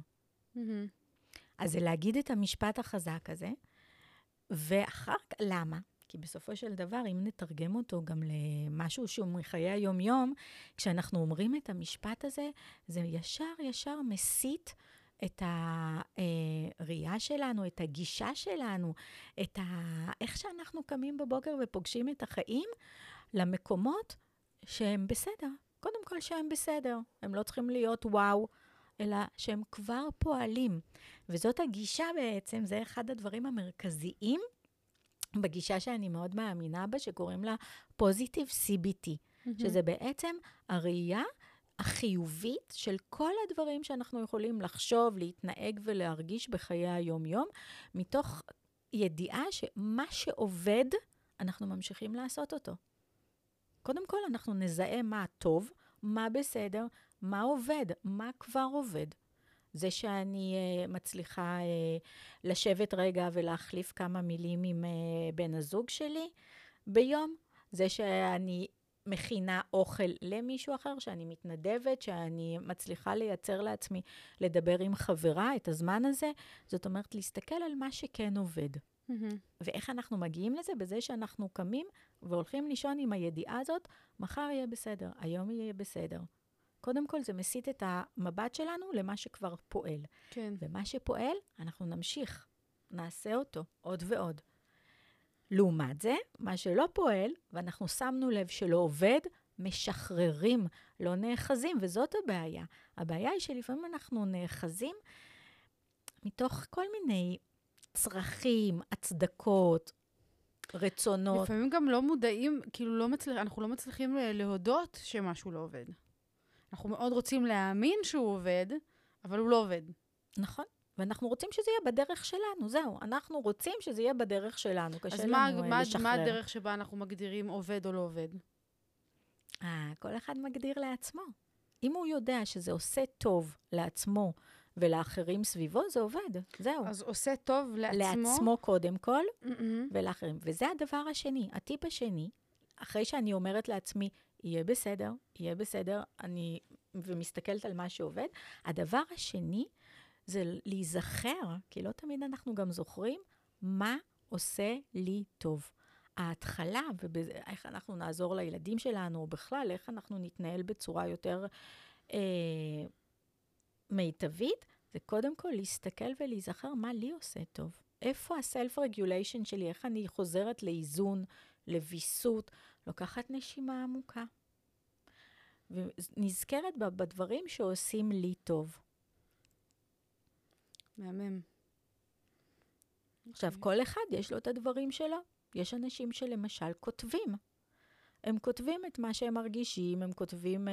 אז זה להגיד את המשפט החזק הזה, ואחר כך, למה? כי בסופו של דבר, אם נתרגם אותו גם למשהו שהוא מחיי היום-יום, כשאנחנו אומרים את המשפט הזה, זה ישר מסית את הראייה שלנו, את הגישה שלנו, את איך שאנחנו קמים בבוקר ופוגשים את החיים, למקומות שהם בסדר. קודם כל שהם בסדר. הם לא צריכים להיות וואו, אלא שהם כבר פועלים. וזאת הגישה בעצם, זה אחד הדברים המרכזיים בגישה שאני מאוד מאמינה בה, שקוראים לה Positive CBT, שזה בעצם הראייה החיובית של כל הדברים שאנחנו יכולים לחשוב, להתנהג ולהרגיש בחיי היום-יום, מתוך ידיעה שמה שעובד, אנחנו ממשיכים לעשות אותו. קודם כל, אנחנו נזהה מה טוב, מה בסדר, מה עובד, מה כבר עובד. זה שאני מצליחה לשבת רגע ולהחליף כמה מילים עם בן הזוג שלי ביום, זה שאני מכינה אוכל למישהו אחר, שאני מתנדבת, שאני מצליחה לייצר לעצמי, לדבר עם חברה את הזמן הזה, זאת אומרת להסתכל על מה שכן עובד. ואיך אנחנו מגיעים לזה? בזה שאנחנו קמים והולכים לישון עם הידיעה הזאת, מחר יהיה בסדר, היום יהיה בסדר. קודם כל, זה מסית את המבט שלנו למה שכבר פועל. כן. ומה שפועל, אנחנו נמשיך, נעשה אותו עוד ועוד. לעומת זה, מה שלא פועל, ואנחנו שמנו לב שלא עובד, משחררים, לא נאחזים, וזאת הבעיה. הבעיה היא שלפעמים אנחנו נאחזים מתוך כל מיני צרכים, הצדקות, רצונות. לפעמים גם לא מודעים, כאילו אנחנו לא מצליחים להודות שמשהו לא עובד. אנחנו מאוד רוצים להאמין שהוא עובד, אבל הוא לא עובד. נכון. ואנחנו רוצים שזה יהיה בדרך שלנו, זהו. אנחנו רוצים שזה יהיה בדרך שלנו, קשה לנו לשחרר. אז מה הדרך שבה אנחנו מגדירים עובד או לא עובד? כל אחד מגדיר לעצמו. אם הוא יודע שזה עושה טוב לעצמו ולאחרים סביבו, זה עובד, זהו. אז עושה טוב לעצמו? לעצמו קודם כל, ולאחרים. וזה הדבר השני, הטיפ השני, אחרי שאני אומרת לעצמי, יהיה בסדר, יהיה בסדר, אני ומסתכלת על מה שעובד. הדבר השני זה להיזכר, כי לא תמיד אנחנו גם זוכרים, מה עושה לי טוב. ההתחלה, ואיך אנחנו נעזור לילדים שלנו, בכלל, איך אנחנו נתנהל בצורה יותר מיטבית, זה קודם כל להסתכל ולהיזכר מה לי עושה טוב. איפה הסלף-רגוליישן שלי, איך אני חוזרת לאיזון, לביסות, לוקחת נשימה עמוקה. ונזכרת בדברים שעושים לי טוב. מהמם. עכשיו, כל אחד יש לו את הדברים שלו. יש אנשים שלמשל כותבים. הם כותבים את מה שהם מרגישים, הם כותבים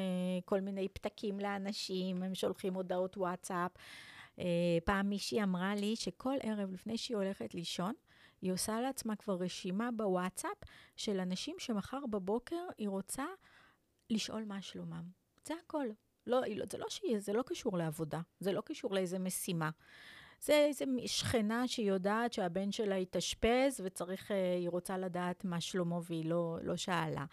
כל מיני פתקים לאנשים, הם שולחים הודעות וואטסאפ. פעם מישהי אמרה לי שכל ערב לפני שהיא הולכת לישון, היא עושה לעצמה כבר רשימה בוואטסאפ של אנשים שמחר בבוקר היא רוצה לשאול מה שלומם. זה הכל. לא, זה לא קשור לעבודה, זה לא קשור לאיזה משימה. זה איזה שכנה שהיא יודעת שהבן שלה התאשפז וצריך, היא רוצה לדעת מה שלומו והיא לא שאלה.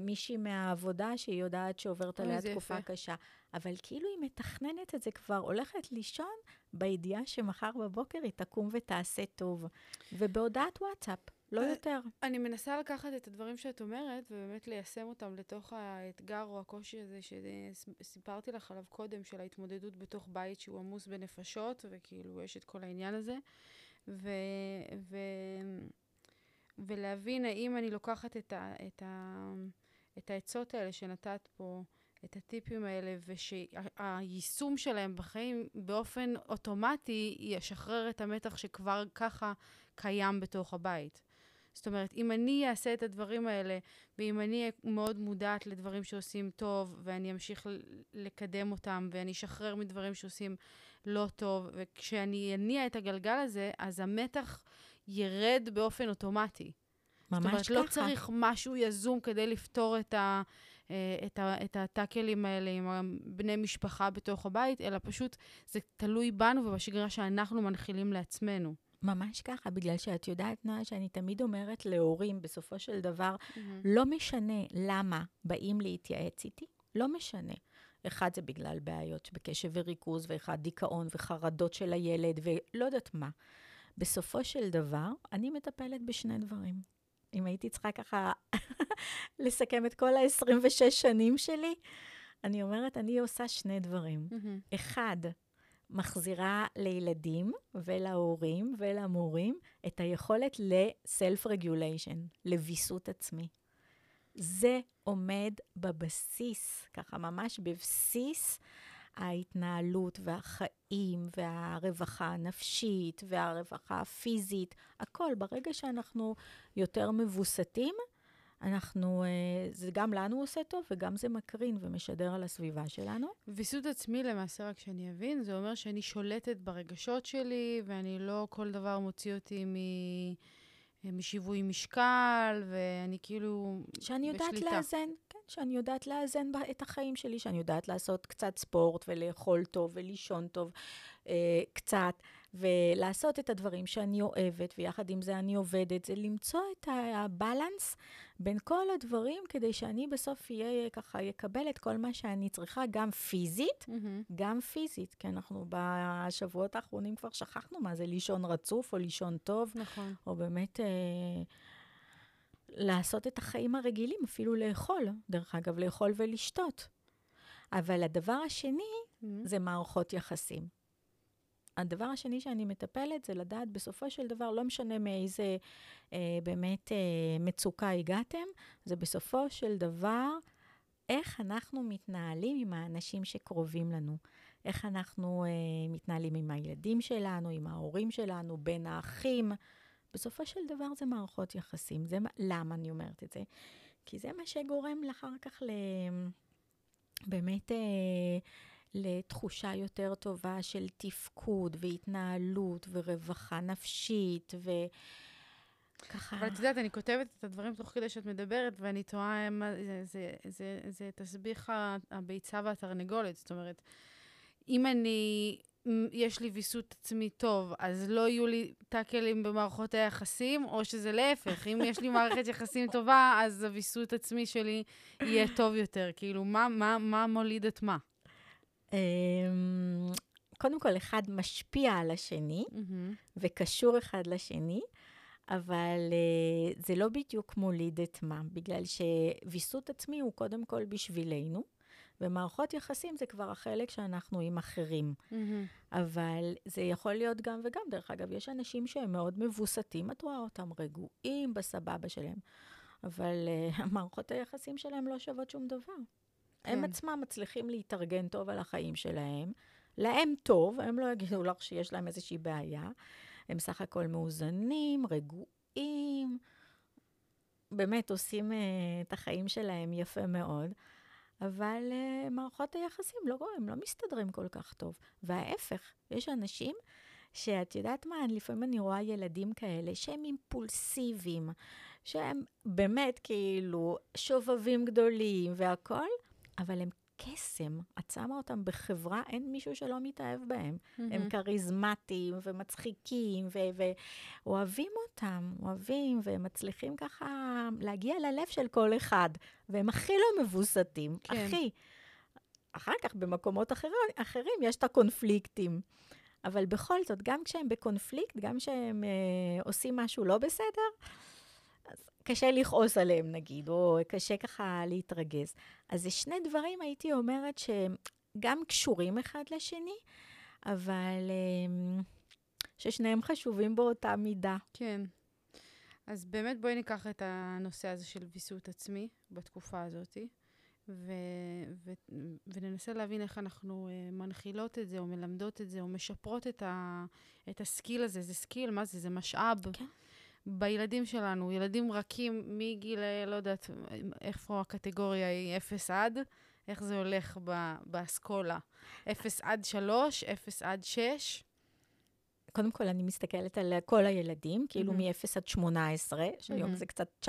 מישהי מהעבודה שהיא יודעת שעוברת עליה תקופה קשה. אבל כאילו היא מתכננת את זה כבר, הולכת לישון בידיעה שמחר בבוקר היא תקום ותעשה טוב. ובהודעת וואטסאפ, לא יותר. אני מנסה לקחת את הדברים שאת אומרת, ובאמת ליישם אותם לתוך האתגר או הקושי הזה שסיפרתי לך עליו קודם, של ההתמודדות בתוך בית שהוא עמוס בנפשות, וכאילו יש את כל העניין הזה. ולהבין האם אני לוקחת את העצות האלה שנתת פה, את הטיפים האלה, ושהיישום שלהם בחיים באופן אוטומטי ישחרר את המתח שכבר ככה קיים בתוך הבית. זאת אומרת, אם אני אעשה את הדברים האלה, ואם אני מאוד מודעת לדברים שעושים טוב, ואני אמשיך לקדם אותם, ואני אשחרר מדברים שעושים לא טוב, וכשאני אניע את הגלגל הזה, אז המתח ירד באופן אוטומטי. זאת אומרת, לא צריך משהו יזום כדי לפתור את הטאקלים האלה עם בני משפחה בתוך הבית, אלא פשוט זה תלוי בנו ובשגרה שאנחנו מנחילים לעצמנו. ממש ככה, בגלל שאת יודעת, נועה, שאני תמיד אומרת להורים, בסופו של דבר, לא משנה למה באים להתייעץ איתי, לא משנה. אחד זה בגלל בעיות בקשב וריכוז, ואחד דיכאון וחרדות של הילד, ולא יודעת מה. בסופו של דבר, אני מטפלת בשני דברים. אם הייתי צריכה ככה לסכם את כל ה-26 שנים שלי, אני אומרת, אני עושה שני דברים. אחד, מחזירה לילדים ולהורים ולמורים את היכולת ל-self-regulation, לביסות עצמי. זה עומד בבסיס, ככה ממש בבסיס ההתנהלות והחיים והרווחה הנפשית והרווחה הפיזית, הכל. ברגע שאנחנו יותר מבוסתים, אנחנו, זה גם לנו עושה טוב, וגם זה מקרין ומשדר על הסביבה שלנו. ויסות עצמי למעשה, רק שאני אבין, זה אומר שאני שולטת ברגשות שלי, ואני לא כל דבר מוציא אותי משיווי משקל, ואני כאילו שאני יודעת בשליטה. לאזן, כן, שאני יודעת לאזן את החיים שלי, שאני יודעת לעשות קצת ספורט, ולאכול טוב, ולישון טוב, קצת, ולעשות את הדברים שאני אוהבת, ויחד עם זה אני עובדת, זה למצוא את הבלנס בין כל הדברים, כדי שאני בסוף יהיה ככה, יקבל את כל מה שאני צריכה, גם פיזית, גם פיזית, כי אנחנו בשבועות האחרונים כבר שכחנו מה זה לישון רצוף, או לישון טוב, נכון. או באמת לעשות את החיים הרגילים, אפילו לאכול, דרך אגב, לאכול ולשתות. אבל הדבר השני, זה מערכות יחסים. הדבר השני שאני מטפלת זה לדעת בסופו של דבר, לא משנה מאיזה באמת מצוקה הגעתם, זה בסופו של דבר איך אנחנו מתנהלים עם האנשים שקרובים לנו. איך אנחנו מתנהלים עם הילדים שלנו, עם ההורים שלנו, בין האחים. בסופו של דבר זה מערכות יחסים. זה למה אני אומרת את זה? כי זה מה שגורם לאחר כך באמת לתחושה יותר טובה של תפקוד והתנהלות ורווחה נפשית וככה. אבל את יודעת, אני כותבת את הדברים תוך כדי שאת מדברת, ואני תוהה, זה תסביך הביצה והתרנגולת. זאת אומרת, אם יש לי ויסות עצמי טוב, אז לא יהיו לי טאקלים במערכות היחסים, או שזה להפך. אם יש לי מערכת יחסים טובה, אז הויסות עצמי שלי יהיה טוב יותר. כאילו, מה מוליד את מה? קודם כל, אחד משפיע על השני, וקשור אחד לשני, אבל זה לא בדיוק מוליד את מה, בגלל שוויסות עצמי הוא קודם כל בשבילנו, ומערכות יחסים זה כבר החלק שאנחנו עם אחרים. אבל זה יכול להיות גם וגם. דרך אגב, יש אנשים שהם מאוד מבוסתים, את רואה אותם רגועים בסבבה שלהם, אבל המערכות היחסים שלהם לא שוות שום דבר. הם עצמם מצליחים להתארגן טוב על החיים שלהם, להם טוב, הם לא יגידו לך שיש להם איזושהי בעיה, הם סך הכל מאוזנים, רגועים, באמת עושים את החיים שלהם יפה מאוד, אבל מערכות היחסים הם לא מסתדרים כל כך טוב, וההפך, יש אנשים שאת יודעת מה, לפעמים אני רואה ילדים כאלה שהם אימפולסיביים, שהם באמת כאילו שובבים גדולים והכל, אבל הם קסם, את שמה אותם בחברה, אין מישהו שלא מתאהב בהם. הם כריזמטיים ומצחיקים ואוהבים אותם, אוהבים, והם מצליחים ככה להגיע ללב של כל אחד, והם הכי לא מבוסתים, הכי. אחר כך במקומות אחרים יש את הקונפליקטים. אבל בכל זאת, גם כשהם בקונפליקט, גם כשהם עושים משהו לא בסדר, אז קשה לכעוס עליהם נגיד, או קשה ככה להתרגז. אז זה שני דברים הייתי אומרת שהם גם קשורים אחד לשני, אבל ששניהם חשובים באותה מידה. כן. אז באמת בואי ניקח את הנושא הזה של ויסות עצמי בתקופה הזאת, וננסה להבין איך אנחנו מנחילות את זה, או מלמדות את זה, או משפרות את הסקיל הזה. זה סקיל, מה זה? זה משאב. כן. בילדים שלנו, ילדים רכים מגיל, לא יודעת, איפה הקטגוריה היא 0 עד, איך זה הולך באסכולה? 0 עד 3, 0 עד 6. קודם כל, אני מסתכלת על כל הילדים, כאילו מ-0 עד 18, שהיום זה קצת 19-20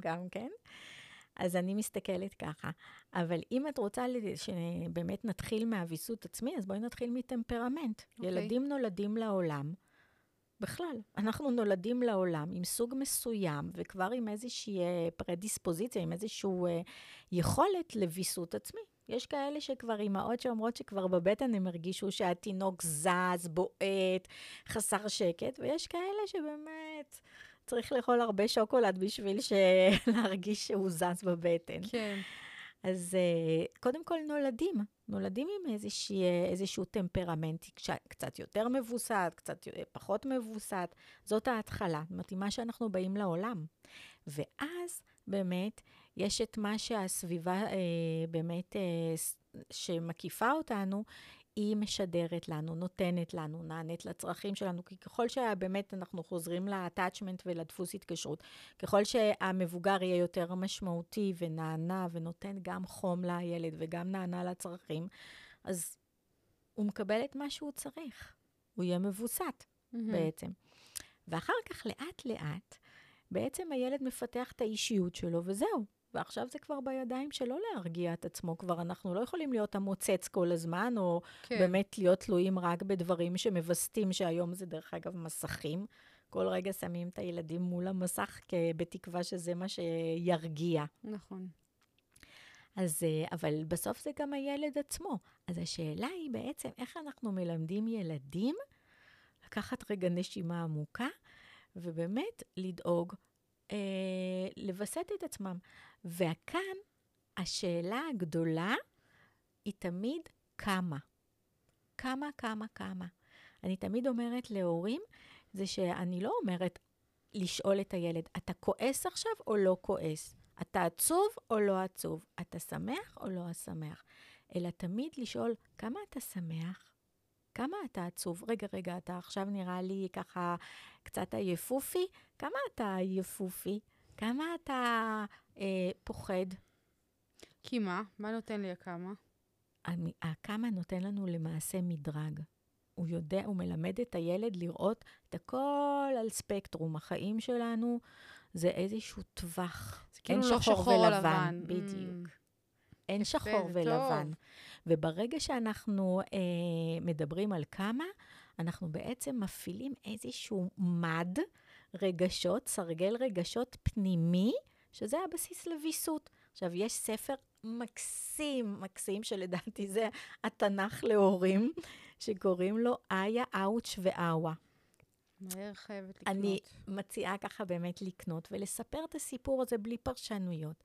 גם, כן? אז אני מסתכלת ככה. אבל אם את רוצה שבאמת נתחיל מהוויסות עצמי, אז בואי נתחיל מטמפרמנט. ילדים נולדים לעולם. בכלל, אנחנו נולדים לעולם עם סוג מסוים, וכבר עם איזושהי פרדיספוזיציה, עם איזושהי יכולת לוויסות עצמי. יש כאלה שכבר אימהות שאומרות שכבר בבטן הם הרגישו שהתינוק זז, בועט, חסר שקט, ויש כאלה שבאמת צריך לאכול הרבה שוקולד בשביל להרגיש שהוא זז בבטן. כן. אז קודם כל נולדים עם איזשהו טמפרמנט קצת יותר מבוסד, קצת פחות מבוסד. זאת ההתחלה, מתאימה שאנחנו באים לעולם. ואז באמת יש את מה שהסביבה באמת שמקיפה אותנו, היא משדרת לנו, נותנת לנו, נענית לצרכים שלנו, כי ככל שבאמת אנחנו חוזרים לאטאצ'מנט ולדפוס התקשרות, ככל שהמבוגר יהיה יותר משמעותי ונענה ונותן גם חום לילד וגם נענה לצרכים, אז הוא מקבל את מה שהוא צריך. הוא יהיה מבוסת בעצם. ואחר כך לאט לאט, בעצם הילד מפתח את האישיות שלו וזהו. ועכשיו זה כבר בידיים שלא להרגיע את עצמו, כבר אנחנו לא יכולים להיות המוצץ כל הזמן, או כן. באמת להיות תלויים רק בדברים שמבסטים, שהיום זה דרך אגב מסכים. כל רגע שמים את הילדים מול המסך, בתקווה שזה מה שירגיע. נכון. אז, אבל בסוף זה גם הילד עצמו. אז השאלה היא בעצם, איך אנחנו מלמדים ילדים, לקחת רגע נשימה עמוקה, ובאמת לדאוג, לבסט את עצמם. וכאן השאלה הגדולה היא תמיד כמה. כמה, כמה, כמה. אני תמיד אומרת להורים, זה שאני לא אומרת לשאול את הילד, אתה כועס עכשיו או לא כועס? אתה עצוב או לא עצוב? אתה שמח או לא שמח? אלא תמיד לשאול, כמה אתה שמח? כמה אתה עצוב? רגע, אתה עכשיו נראה לי ככה קצת יפופי. כמה אתה יפופי? כמה אתה פוחד? כי מה? מה נותן לי הכמה? הכמה נותן לנו למעשה מדרג. הוא יודע, הוא מלמד את הילד לראות את הכל על ספקטרום. החיים שלנו זה איזשהו טווח. זה כאילו לא שחור ולבן. בדיוק. אין שחור ולבן. וברגע שאנחנו מדברים על כמה, אנחנו בעצם מפעילים איזשהו מד רגשות, סרגל רגשות פנימי, שזה הבסיס לוויסות. עכשיו, יש ספר מקסים, מקסים שלדעתי זה התנ"ך להורים, שקוראים לו איה, אאוץ' ואווה. מהר חייבת לקנות. אני מציעה ככה באמת לקנות, ולספר את הסיפור הזה בלי פרשנויות.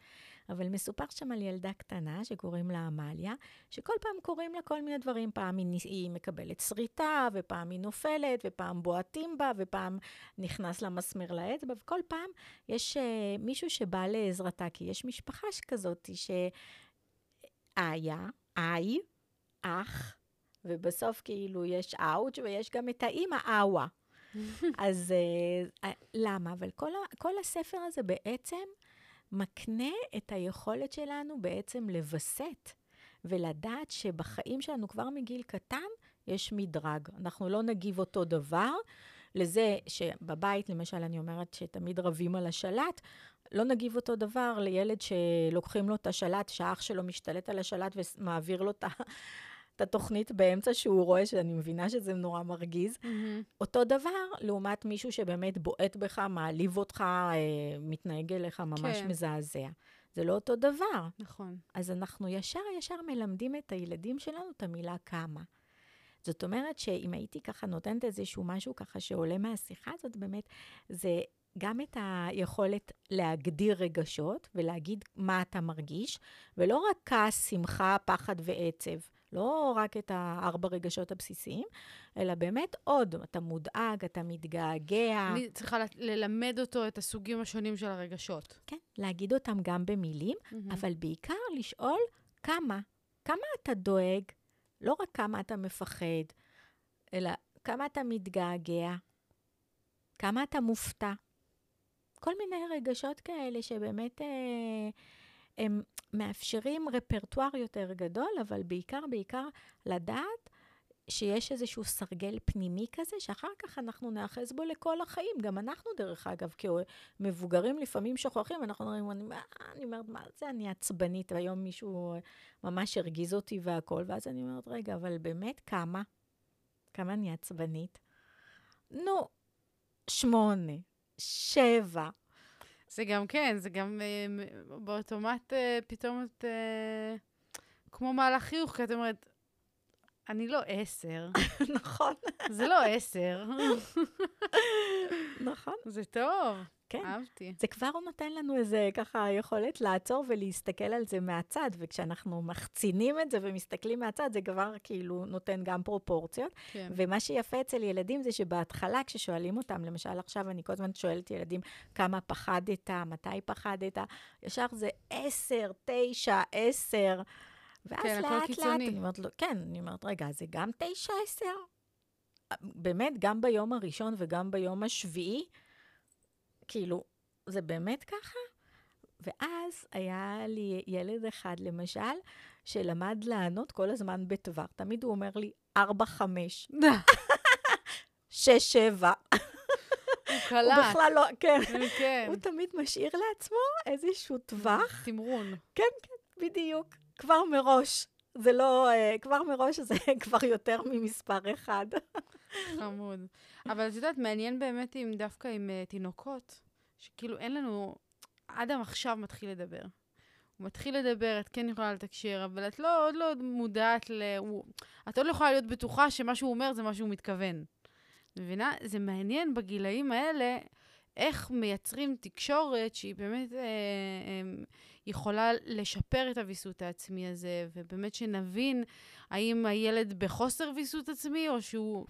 אבל מסופר שם על ילדה קטנה שקוראים לה אמליה, שכל פעם קוראים לה כל מיני דברים, פעם היא מקבלת שריטה, ופעם היא נופלת, ופעם בועטים בה, ופעם נכנס לה מסמר לאצבע, וכל פעם יש מישהו שבא לעזרתה, כי יש משפחה שכזאת, שאיה, אי, אח, ובסוף כאילו יש אאוץ' ויש גם את האימא אווה. אז למה? אבל כל הספר הזה בעצם מקנה את היכולת שלנו בעצם לבסט ולדעת שבחיים שלנו כבר מגיל קטן יש מדרג. אנחנו לא נגיב אותו דבר לזה שבבית, למשל אני אומרת שתמיד רבים על השלט, לא נגיב אותו דבר לילד שלוקחים לו את השלט, שאח שלו משתלט על השלט ומעביר לו את התוכנית באמצע שהוא רואה, שאני מבינה שזה נורא מרגיז. אותו דבר, לעומת מישהו שבאמת בועט בך, מעליב אותך, מתנהג אליך ממש מזעזע. זה לא אותו דבר. נכון. אז אנחנו ישר מלמדים את הילדים שלנו את המילה כמה. זאת אומרת שאם הייתי ככה נותנת איזשהו משהו ככה שעולה מהשיחה הזאת, באמת זה גם את היכולת להגדיר רגשות ולהגיד מה אתה מרגיש, ולא רק כעס, שמחה, פחד ועצב, לא רק את הארבע רגשות הבסיסיים, אלא באמת עוד, אתה מודאג, אתה מתגעגע. אני צריכה ללמד אותו את הסוגים השונים של הרגשות. כן, להגיד אותם גם במילים, אבל בעיקר לשאול כמה אתה דואג, לא רק כמה אתה מפחד, אלא כמה אתה מתגעגע, כמה אתה מופתע. כל מיני רגשות כאלה שבאמת הם מאפשרים רפרטואר יותר גדול, אבל בעיקר לדעת שיש איזשהו סרגל פנימי כזה, שאחר כך אנחנו נאחז בו לכל החיים. גם אנחנו דרך אגב, כמבוגרים לפעמים שוכחים, אנחנו אומרים, אני אומרת, מה זה, אני עצבנית, היום מישהו ממש הרגיז אותי והכל, ואז אני אומרת, רגע, אבל באמת כמה אני עצבנית? נו, 8, 7. זה גם כן, זה גם באוטומט פתאום את כמו מהלך חיוך, כי את אומרת, אני לא 10. נכון. זה לא 10. נכון. זה טוב. כן. אהבתי. זה כבר נותן לנו איזה ככה יכולת לעצור ולהסתכל על זה מהצד, וכשאנחנו מחצינים את זה ומסתכלים מהצד, זה כבר כאילו נותן גם פרופורציות. כן. ומה שיפה אצל ילדים זה שבהתחלה כששואלים אותם, למשל עכשיו אני כל הזמן שואלת ילדים כמה פחדת, מתי פחדת, ישר זה 10, 9, 10, ואז כן, לאט, אני אומרת לו, כן, אני אומרת, רגע, זה גם 9, 10. באמת, גם ביום הראשון וגם ביום השביעי, כאילו, זה באמת ככה? ואז היה לי ילד אחד, למשל, שלמד לענות כל הזמן בטווח. תמיד הוא אומר לי, 4, 5. 6, 7. הוא קלט. הוא בכלל לא, כן. הוא תמיד משאיר לעצמו איזשהו טווח. תמרון. כן, כן, בדיוק. כבר מראש. זה לא, כבר מראש זה כבר יותר ממספר 1. חמוד. אבל את יודעת, מעניין באמת אם דווקא עם תינוקות, שכאילו אין לנו, אדם עכשיו מתחיל לדבר. הוא מתחיל לדבר, את כן יכולה לתקשר, אבל את לא, עוד לא מודעת, את עוד לא יכולה להיות בטוחה שמה שהוא אומר זה מה שהוא מתכוון. מבינה? זה מעניין בגילאים האלה, איך מייצרים תקשורת שהיא באמת יכולה לשפר את הוויסות העצמי הזה, ובאמת שנבין האם הילד בחוסר ויסות עצמי, או שהוא,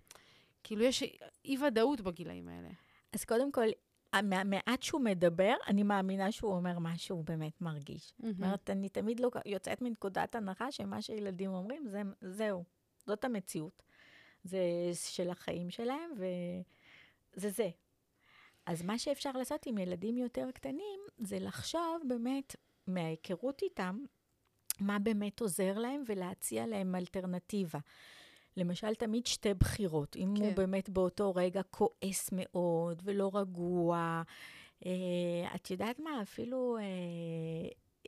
כאילו יש אי-ודאות בגילאים האלה. אז קודם כל, מעט שהוא מדבר, אני מאמינה שהוא אומר מה שהוא באמת מרגיש. זאת אומרת, אני תמיד לא יוצאת מנקודת הנחה שמה שילדים אומרים, זהו, זאת המציאות. זה של החיים שלהם, וזה זה. אז מה שאפשר לעשות עם ילדים יותר קטנים, זה לחשוב באמת מההיכרות איתם, מה באמת עוזר להם ולהציע להם אלטרנטיבה. למשל, תמיד 2 בחירות. אם הוא באמת באותו רגע כועס מאוד ולא רגוע, את יודעת מה, אפילו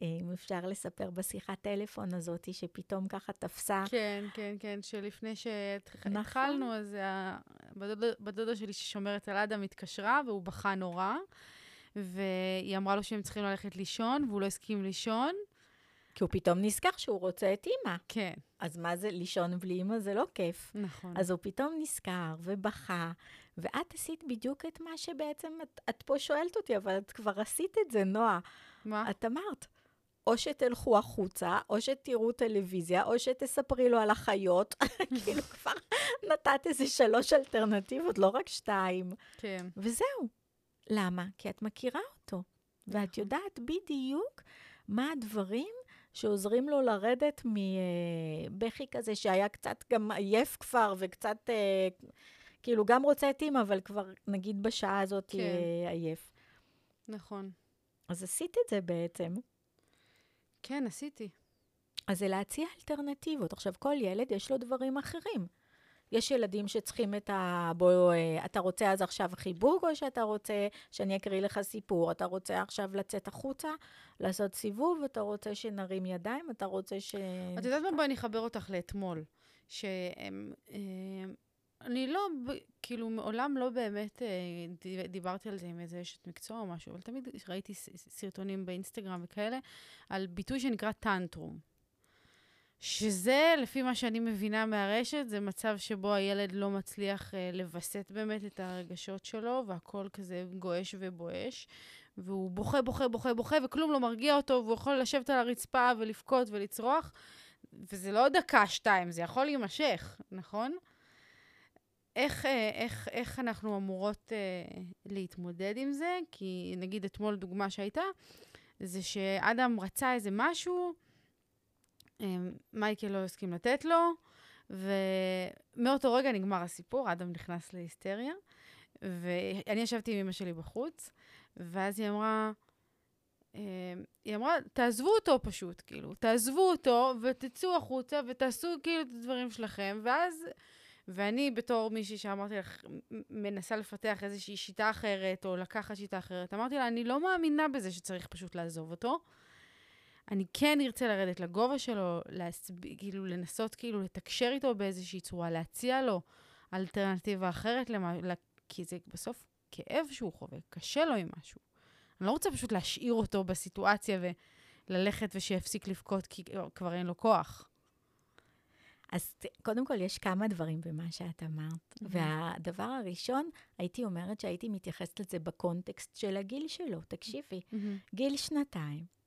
אם אפשר לספר בשיחת טלפון הזאת, שפתאום ככה תפסה. כן, כן, כן, שלפני שהתחלנו, אז בדודה שלי ששומרת על אדם התקשרה, והוא בכה נורא, והיא אמרה לו שהם צריכים ללכת לישון, והוא לא הסכים לישון. כי הוא פתאום נזכר שהוא רוצה את אימא. כן. אז מה זה, לישון בלי אימא זה לא כיף. נכון. אז הוא פתאום נזכר ובכה, ואת עשית בדיוק את מה שבעצם, את פה שואלת אותי, אבל את כבר עשית את זה, נועה. מה? את אמרת, או שתלכו החוצה, או שתראו טלוויזיה, או שתספרי לו על החיות. כאילו כבר נתת איזה 3 אלטרנטיבות, לא רק 2. כן. וזהו. למה? כי את מכירה אותו. ואת יודעת בדיוק מה הדברים שעוזרים לו לרדת מבכי כזה שהיה קצת גם עייף כבר, וקצת, כאילו גם רוצה את אימא, אבל כבר נגיד בשעה הזאת כן. עייף. נכון. אז עשית את זה בעצם. כן, עשיתי. אז זה להציע אלטרנטיבות. עכשיו, כל ילד יש לו דברים אחרים. יש ילדים שצריכים את אתה רוצה אז עכשיו חיבוק, או שאתה רוצה שאני אקריא לך סיפור, אתה רוצה עכשיו לצאת החוצה, לעשות סיבוב, אתה רוצה שנרים ידיים, אתה רוצה את יודעת מה, בואי נחבר אותך לאתמול, שאני אני לא, כאילו, מעולם לא באמת דיברתי על זה עם איזה אשת מקצוע או משהו, אבל תמיד ראיתי סרטונים באינסטגרם וכאלה, על ביטוי שנקרא טנטרום. שזה, לפי מה שאני מבינה מהרשת, זה מצב שבו הילד לא מצליח לבסט באמת את הרגשות שלו, והכל כזה גועש ובועש, והוא בוכה, בוכה, בוכה, בוכה, וכלום לא מרגיע אותו, והוא יכול לשבת על הרצפה ולבכות ולצרוח, וזה לא דקה, שתיים, זה יכול להימשך, נכון? איך אנחנו אמורות להתמודד עם זה? כי נגיד אתמול דוגמה שהייתה, זה שאדם רצה איזה משהו, מייקל לא הסכים לתת לו, ומאותו רגע נגמר הסיפור, אדם נכנס להיסטריה, ואני ישבתי עם אמא שלי בחוץ, ואז היא אמרה, תעזבו אותו פשוט, כאילו, תעזבו אותו, ותצאו החוצה, ותעשו כאילו את הדברים שלכם, ואז... ואני בתור מישהי שאמרתי לך, מנסה לפתח איזושהי שיטה אחרת, או לקחת שיטה אחרת, אמרתי לה, אני לא מאמינה בזה שצריך פשוט לעזוב אותו, אני כן ארצה לרדת לגובה שלו, כאילו לנסות כאילו לתקשר איתו באיזושהי צורה, להציע לו אלטרנטיבה אחרת, כי זה בסוף כאב שהוא חווה, קשה לו עם משהו. אני לא רוצה פשוט להשאיר אותו בסיטואציה וללכת ושיפסיק לבכות כי כבר אין לו כוח. אז קודם כל יש כמה דברים במה שאת אמרת, והדבר הראשון, הייתי אומרת שהייתי מתייחסת לזה בקונטקסט של הגיל שלו, תקשיבי, גיל 2,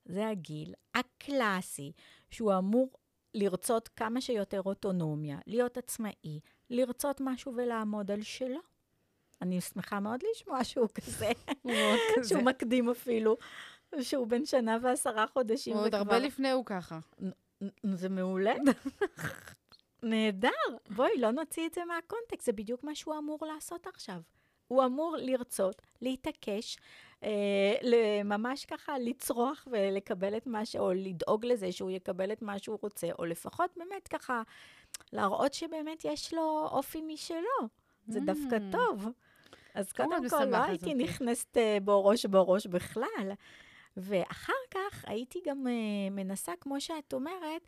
זה הגיל הקלאסי, שהוא אמור לרצות כמה שיותר אוטונומיה, להיות עצמאי, לרצות משהו ולעמוד על שלו. אני שמחה מאוד לשמוע שהוא כזה, שהוא מקדים אפילו, שהוא בן 110 חודשים. עוד הרבה לפני הוא ככה. זה מעולה. נהדר. בואי, לא נוציא את זה מהקונטקסט, זה בדיוק מה שהוא אמור לעשות עכשיו. הוא אמור לרצות, להתעקש, ממש ככה לצרוח ולקבל את מה, או לדאוג לזה שהוא יקבל את מה שהוא רוצה, או לפחות באמת ככה להראות שבאמת יש לו אופי משלו. זה דווקא טוב. אז קודם כל לא הייתי נכנסת בראש בכלל. ואחר כך הייתי גם מנסה, כמו שאת אומרת,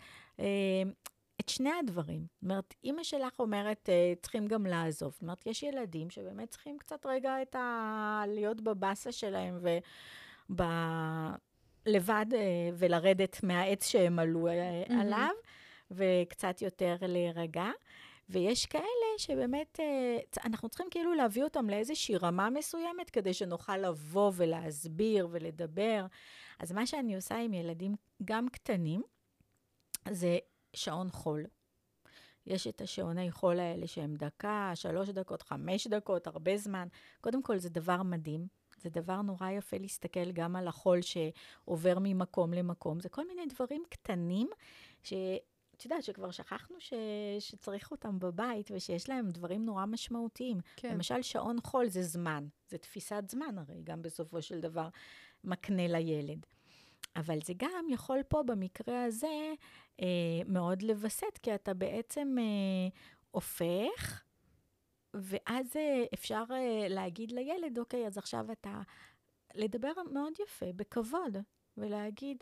את שני הדברים. זאת אומרת, אמא שלך אומרת, צריכים גם לעזוב. זאת אומרת, יש ילדים שבאמת צריכים קצת רגע את להיות בבאסה שלהם ולבד ולרדת מהעץ שהם עלו עליו, וקצת יותר להירגע. ויש כאלה שבאמת, אנחנו צריכים כאילו להביא אותם לאיזושהי רמה מסוימת, כדי שנוכל לבוא ולהסביר ולדבר. אז מה שאני עושה עם ילדים גם קטנים, זה שעון חול. יש את השעוני חול האלה שהם דקה, 3 דקות, 5 דקות, הרבה זמן. קודם כל זה דבר מדהים. זה דבר נורא יפה להסתכל גם על החול שעובר ממקום למקום. זה כל מיני דברים קטנים את יודעת שכבר שכחנו שצריך אותם בבית, ושיש להם דברים נורא משמעותיים. כן. למשל, שעון חול זה זמן, זה תפיסת זמן הרי, גם בסופו של דבר מקנה לילד. אבל זה גם יכול פה במקרה הזה מאוד לבסט, כי אתה בעצם הופך, ואז אפשר להגיד לילד, אוקיי, אז עכשיו אתה לדבר מאוד יפה, בכבוד, ולהגיד,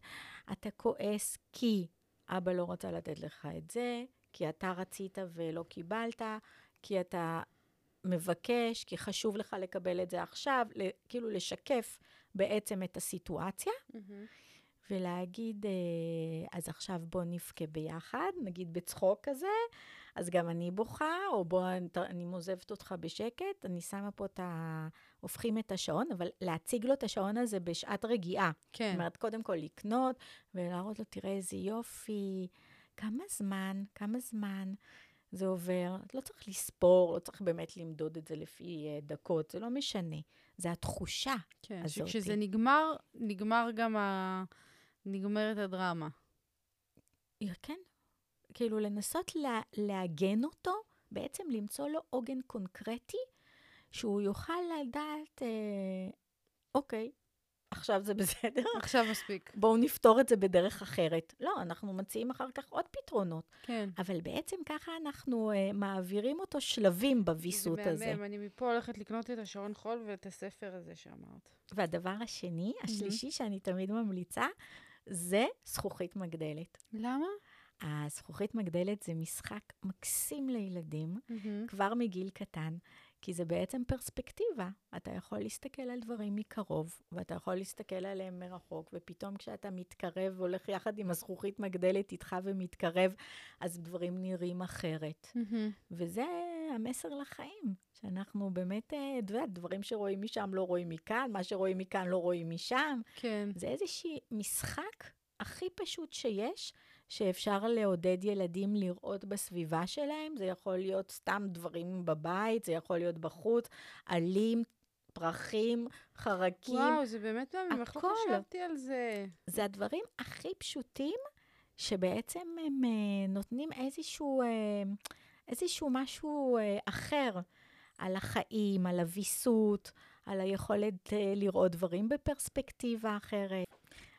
אתה כועס כי... אבא לא רצה לתת לך את זה, כי אתה רצית ולא קיבלת, כי אתה מבקש, כי חשוב לך לקבל את זה עכשיו, כאילו לשקף בעצם את הסיטואציה, ולהגיד, אז עכשיו בוא נבכה ביחד, נגיד בצחוק כזה, אז גם אני בוכה, או בוא, אני מוזבת אותך בשקט, אני שמה פה את ה... הופכים את השעון, אבל להציג לו את השעון הזה בשעת רגיעה. כן. זאת אומרת, קודם כל לקנות, ולהראות לו, תראה איזה יופי, כמה זמן זה עובר. לא צריך לספור, לא צריך באמת למדוד את זה לפי דקות, זה לא משנה. זה התחושה כן, הזאת. כשזה נגמר, נגמרת הדרמה. כן. כאילו לנסות להגן אותו, בעצם למצוא לו עוגן קונקרטי, שהוא יוכל לדעת, אוקיי, עכשיו זה בסדר. עכשיו מספיק. בואו נפתור את זה בדרך אחרת. לא, אנחנו מציעים אחר כך עוד פתרונות. כן. אבל בעצם ככה אנחנו מעבירים אותו שלבים בביסות הזה. זה מהמם, אני מפה הולכת לקנות את השעון חול ואת הספר הזה שאמרת. והדבר השני, השלישי שאני תמיד ממליצה, זה זכוכית מגדלת. למה? הזכוכית מגדלת זה משחק מקסים לילדים, כבר מגיל קטן, כי זה בעצם פרספקטיבה. אתה יכול להסתכל על דברים מקרוב, ואתה יכול להסתכל עליהם מרחוק, ופתאום כשאתה מתקרב, והולך יחד עם הזכוכית מגדלת איתך ומתקרב, אז דברים נראים אחרת. וזה המסר לחיים, שאנחנו באמת, דברים שרואים משם לא רואים מכאן, מה שרואים מכאן לא רואים משם. כן. זה איזשהו משחק הכי פשוט שיש, שאפשר לעודד ילדים לראות בסביבה שלהם. זה יכול להיות סתם דברים בבית, זה יכול להיות בחוץ, עלים, פרחים, חרקים. וואו, זה באמת לא, איך לא חשבתי על זה. זה הדברים הכי פשוטים, שבעצם הם נותנים איזשהו משהו אחר, על החיים, על הוויסות, על היכולת לראות דברים בפרספקטיבה אחרת.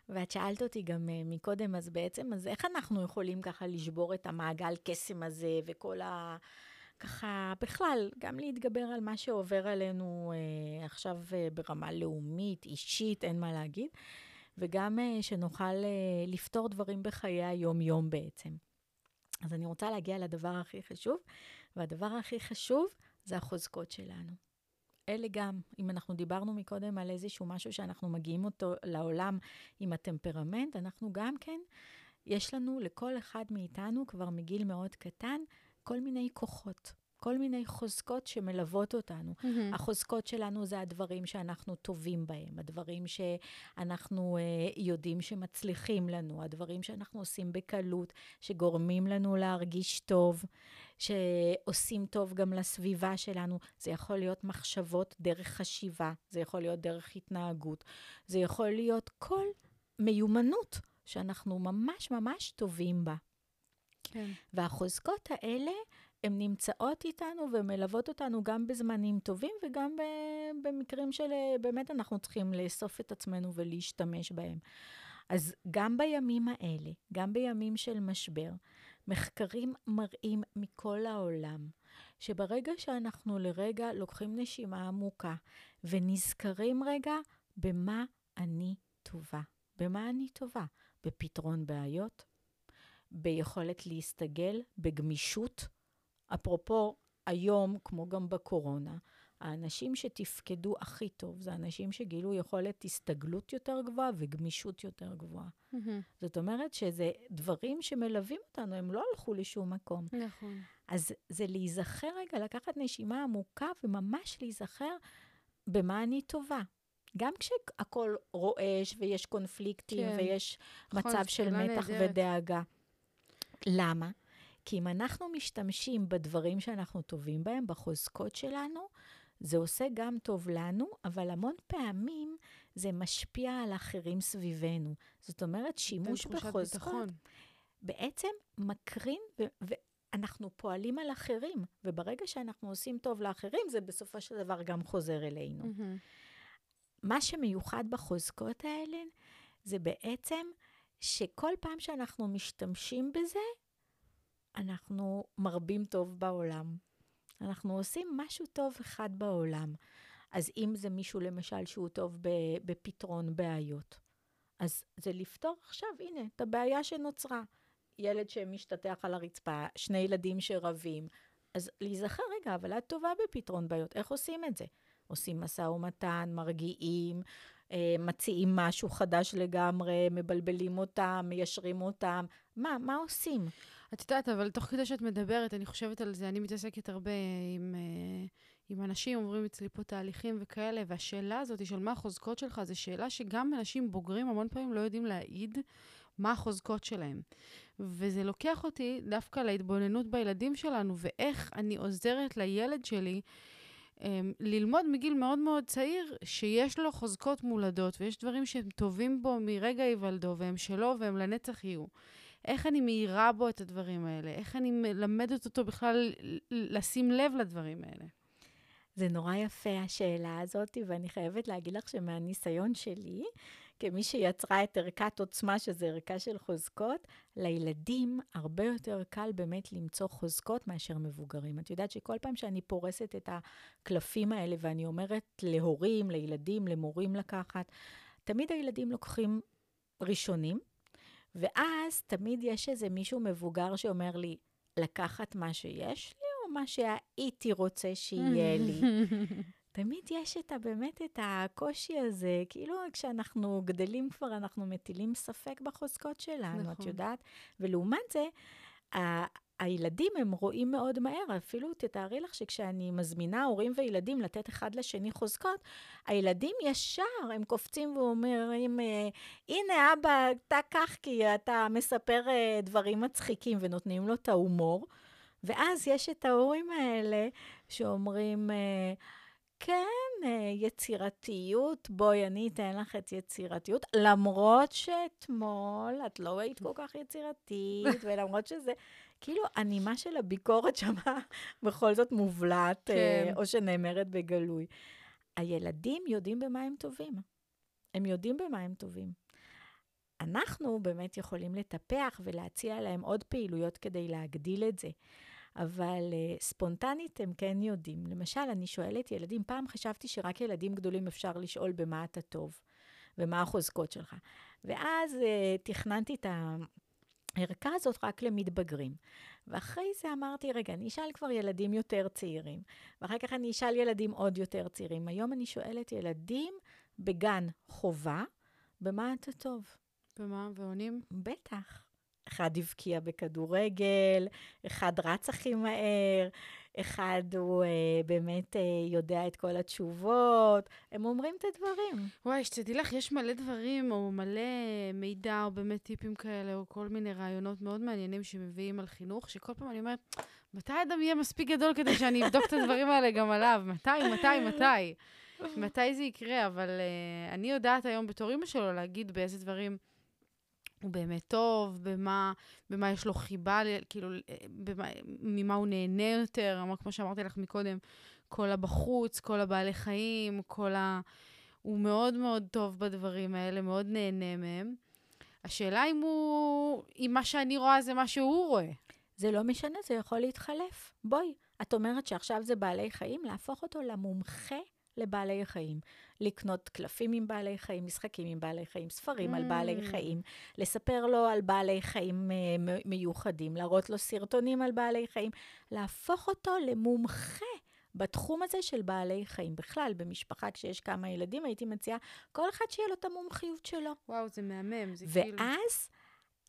ואת שאלת אותי גם מקודם, אז בעצם, אז איך אנחנו יכולים ככה לשבור את המעגל קסם הזה, וכל ה... ככה, בכלל, גם להתגבר על מה שעובר עלינו עכשיו ברמה לאומית, אישית, אין מה להגיד, וגם שנוכל לפתור דברים בחיי היום-יום בעצם. אז אני רוצה להגיע לדבר הכי חשוב, והדבר הכי חשוב זה החוזקות שלנו. אלה גם, אם אנחנו דיברנו מקודם על איזשהו משהו שאנחנו מגיעים אותו לעולם עם הטמפרמנט, אנחנו גם כן, יש לנו לכל אחד מאיתנו כבר מגיל מאוד קטן, כל מיני כוחות, כל מיני חוזקות שמלוות אותנו. החוזקות שלנו זה הדברים שאנחנו טובים בהם, הדברים שאנחנו יודעים שמצליחים לנו, הדברים שאנחנו עושים בקלות, שגורמים לנו להרגיש טוב, שעושים טוב גם לסביבה שלנו. זה יכול להיות מחשבות דרך חשיבה, זה יכול להיות דרך התנהגות, זה יכול להיות כל מיומנות שאנחנו ממש ממש טובים בה. כן. והחוזקות האלה, הן נמצאות איתנו ומלוות אותנו גם בזמנים טובים וגם במקרים של באמת אנחנו צריכים לאסוף את עצמנו ולהשתמש בהם. אז גם בימים האלה, גם בימים של משבר, מחקרים מראים מכל העולם, שברגע שאנחנו לרגע לוקחים נשימה עמוקה ונזכרים רגע במה אני טובה. במה אני טובה? בפתרון בעיות, ביכולת להסתגל, בגמישות, אפרופו, היום, כמו גם בקורונה, האנשים שתפקדו הכי טוב, זה אנשים שגילו יכולת הסתגלות יותר גבוהה וגמישות יותר גבוהה. זאת אומרת שזה דברים שמלווים אותנו, הם לא הלכו לשום מקום. נכון. אז זה להיזכר רגע, לקחת נשימה עמוקה וממש להיזכר במה אני טובה. גם כשהכל רועש ויש קונפליקטים ויש מצב של מתח ודאגה. למה? כי אם אנחנו משתמשים בדברים שאנחנו טובים בהם, בחוזקות שלנו, זה עושה גם טוב לנו, אבל המון פעמים זה משפיע על אחרים סביבנו. זאת אומרת, שימוש בחוזקות בעצם מקרין, ואנחנו פועלים על אחרים, וברגע שאנחנו עושים טוב לאחרים, זה בסופו של דבר גם חוזר אלינו. מה שמיוחד בחוזקות האלה, זה בעצם שכל פעם שאנחנו משתמשים בזה, אנחנו מרבים טוב בעולם. אנחנו עושים משהו טוב אחד בעולם. אז אם זה מישהו למשל שהוא טוב בפתרון בעיות, אז זה לפתור עכשיו, הנה, את הבעיה שנוצרה. ילד שמשתתח על הרצפה, שני ילדים שרבים. אז להיזכר רגע, אבל את טובה בפתרון בעיות. איך עושים את זה? עושים מסע ומתן, מרגיעים, מציעים משהו חדש לגמרי, מבלבלים אותם, מיישרים אותם. מה עושים? את יודעת, אבל תוך כדי שאת מדברת, אני חושבת על זה, אני מתעסקת הרבה עם אנשים, אומרים אצלי פה תהליכים וכאלה, והשאלה הזאת של מה החוזקות שלך, זו שאלה שגם אנשים בוגרים המון פעמים לא יודעים להעיד מה החוזקות שלהם. וזה לוקח אותי דווקא להתבוננות בילדים שלנו, ואיך אני עוזרת לילד שלי, ללמוד מגיל מאוד מאוד צעיר שיש לו חוזקות מולדות, ויש דברים שהם טובים בו מרגע היוולדו, והם שלו והם לנצח יהיו. איך אני מאירה בו את הדברים האלה? איך אני מלמדת אותו בכלל לשים לב לדברים האלה? זה נורא יפה השאלה הזאת, ואני חייבת להגיד לך שמהניסיון שלי, כמי שיצרה את ערכת עוצמה, שזה ערכה של חוזקות, לילדים הרבה יותר קל באמת למצוא חוזקות מאשר מבוגרים. את יודעת שכל פעם שאני פורסת את הקלפים האלה, ואני אומרת להורים, לילדים, למורים לקחת, תמיד הילדים לוקחים ראשונים, ואז תמיד יש איזה מישהו מבוגר שאומר לי, לקחת מה שיש לי, או מה שהייתי רוצה שיהיה לי. תמיד יש באמת את הקושי הזה, כאילו כשאנחנו גדלים כבר, אנחנו מטילים ספק בחוזקות שלנו, נכון. את יודעת? ולעומת זה, הילדים הם רואים מאוד מהר, אפילו תתארי לך שכשאני מזמינה הורים וילדים לתת אחד לשני חוזקות, הילדים ישר הם קופצים ואומרים, הנה אבא, אתה כך כי אתה מספר דברים מצחיקים ונותנים לו את ההומור, ואז יש את ההורים האלה שאומרים, כן, יצירתיות, בואי אני אתן לך את יצירתיות, למרות שאתמול את לא היית כל כך יצירתית, ולמרות שזה, כאילו, הנימה של הביקורת שמה בכל זאת מובלעת, כן. או שנאמרת בגלוי. הילדים יודעים במה הם טובים. הם יודעים במה הם טובים. אנחנו באמת יכולים לטפח ולהציע להם עוד פעילויות כדי להגדיל את זה. אבל ספונטנית הם כן יודעים. למשל, אני שואלת ילדים, פעם חשבתי שרק ילדים גדולים אפשר לשאול במה אתה טוב, ומה החוזקות שלך. ואז תכננתי את הערכה הזאת רק למתבגרים. ואחרי זה אמרתי, רגע, אני אשאל כבר ילדים יותר צעירים. ואחר כך אני אשאל ילדים עוד יותר צעירים. היום אני שואלת ילדים בגן חובה, במה אתה טוב? במה? ועונים? בטח. אחד הבקיע בכדורגל, אחד רץ הכי מהר, אחד הוא באמת יודע את כל התשובות, הם אומרים את הדברים. וואי, שתדעי לך, יש מלא דברים, או מלא מידע, או באמת טיפים כאלה, או כל מיני רעיונות מאוד מעניינים שמביאים על חינוך, שכל פעם אני אומרת, מתי אדם יהיה מספיק גדול כדי שאני אבדוק את הדברים האלה גם עליו? מתי זה יקרה? אבל אני יודעת היום בתור אמא שלו להגיד באיזה דברים, הוא באמת טוב, במה יש לו חיבה, כאילו, ממה הוא נהנה יותר, כמו שאמרתי לך מקודם, כל הבחוץ, כל הבעלי חיים, הוא מאוד מאוד טוב בדברים האלה, מאוד נהנה מהם. השאלה אם מה שאני רואה זה מה שהוא רואה. זה לא משנה, זה יכול להתחלף. בואי, את אומרת שעכשיו זה בעלי חיים, להפוך אותו למומחה לבעלי חיים, לקנות קלפים עם בעלי חיים, משחקים עם בעלי חיים, ספרים על בעלי חיים, לספר לו על בעלי חיים מיוחדים, להראות לו סרטונים על בעלי חיים, להפוך אותו למומחה בתחום הזה של בעלי חיים. בכלל, במשפחה, כשיש כמה ילדים, הייתי מציעה, כל אחד שיהיה לו את המומחיות שלו. וואו, זה מהמם. זה כאילו... ואז...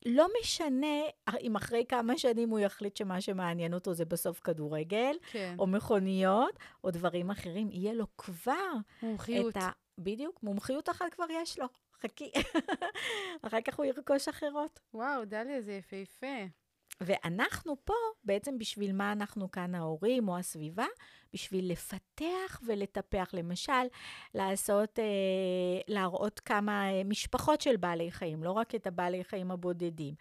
לא משנה אם אחרי כמה שנים הוא יחליט שמה שמעניין אותו זה בסוף כדורגל, כן. או מכוניות, או דברים אחרים, יהיה לו כבר מומחיות. בדיוק, מומחיות אחת כבר יש לו, חכי. אחר כך הוא ירכוש אחרות. וואו, דליה, זה יפהפה. ואנחנו פה, בעצם בשביל מה אנחנו כאן ההורים או הסביבה, בשביל לפתח ולטפח, למשל, להראות כמה משפחות של בעלי חיים, לא רק את הבעלי חיים הבודדים,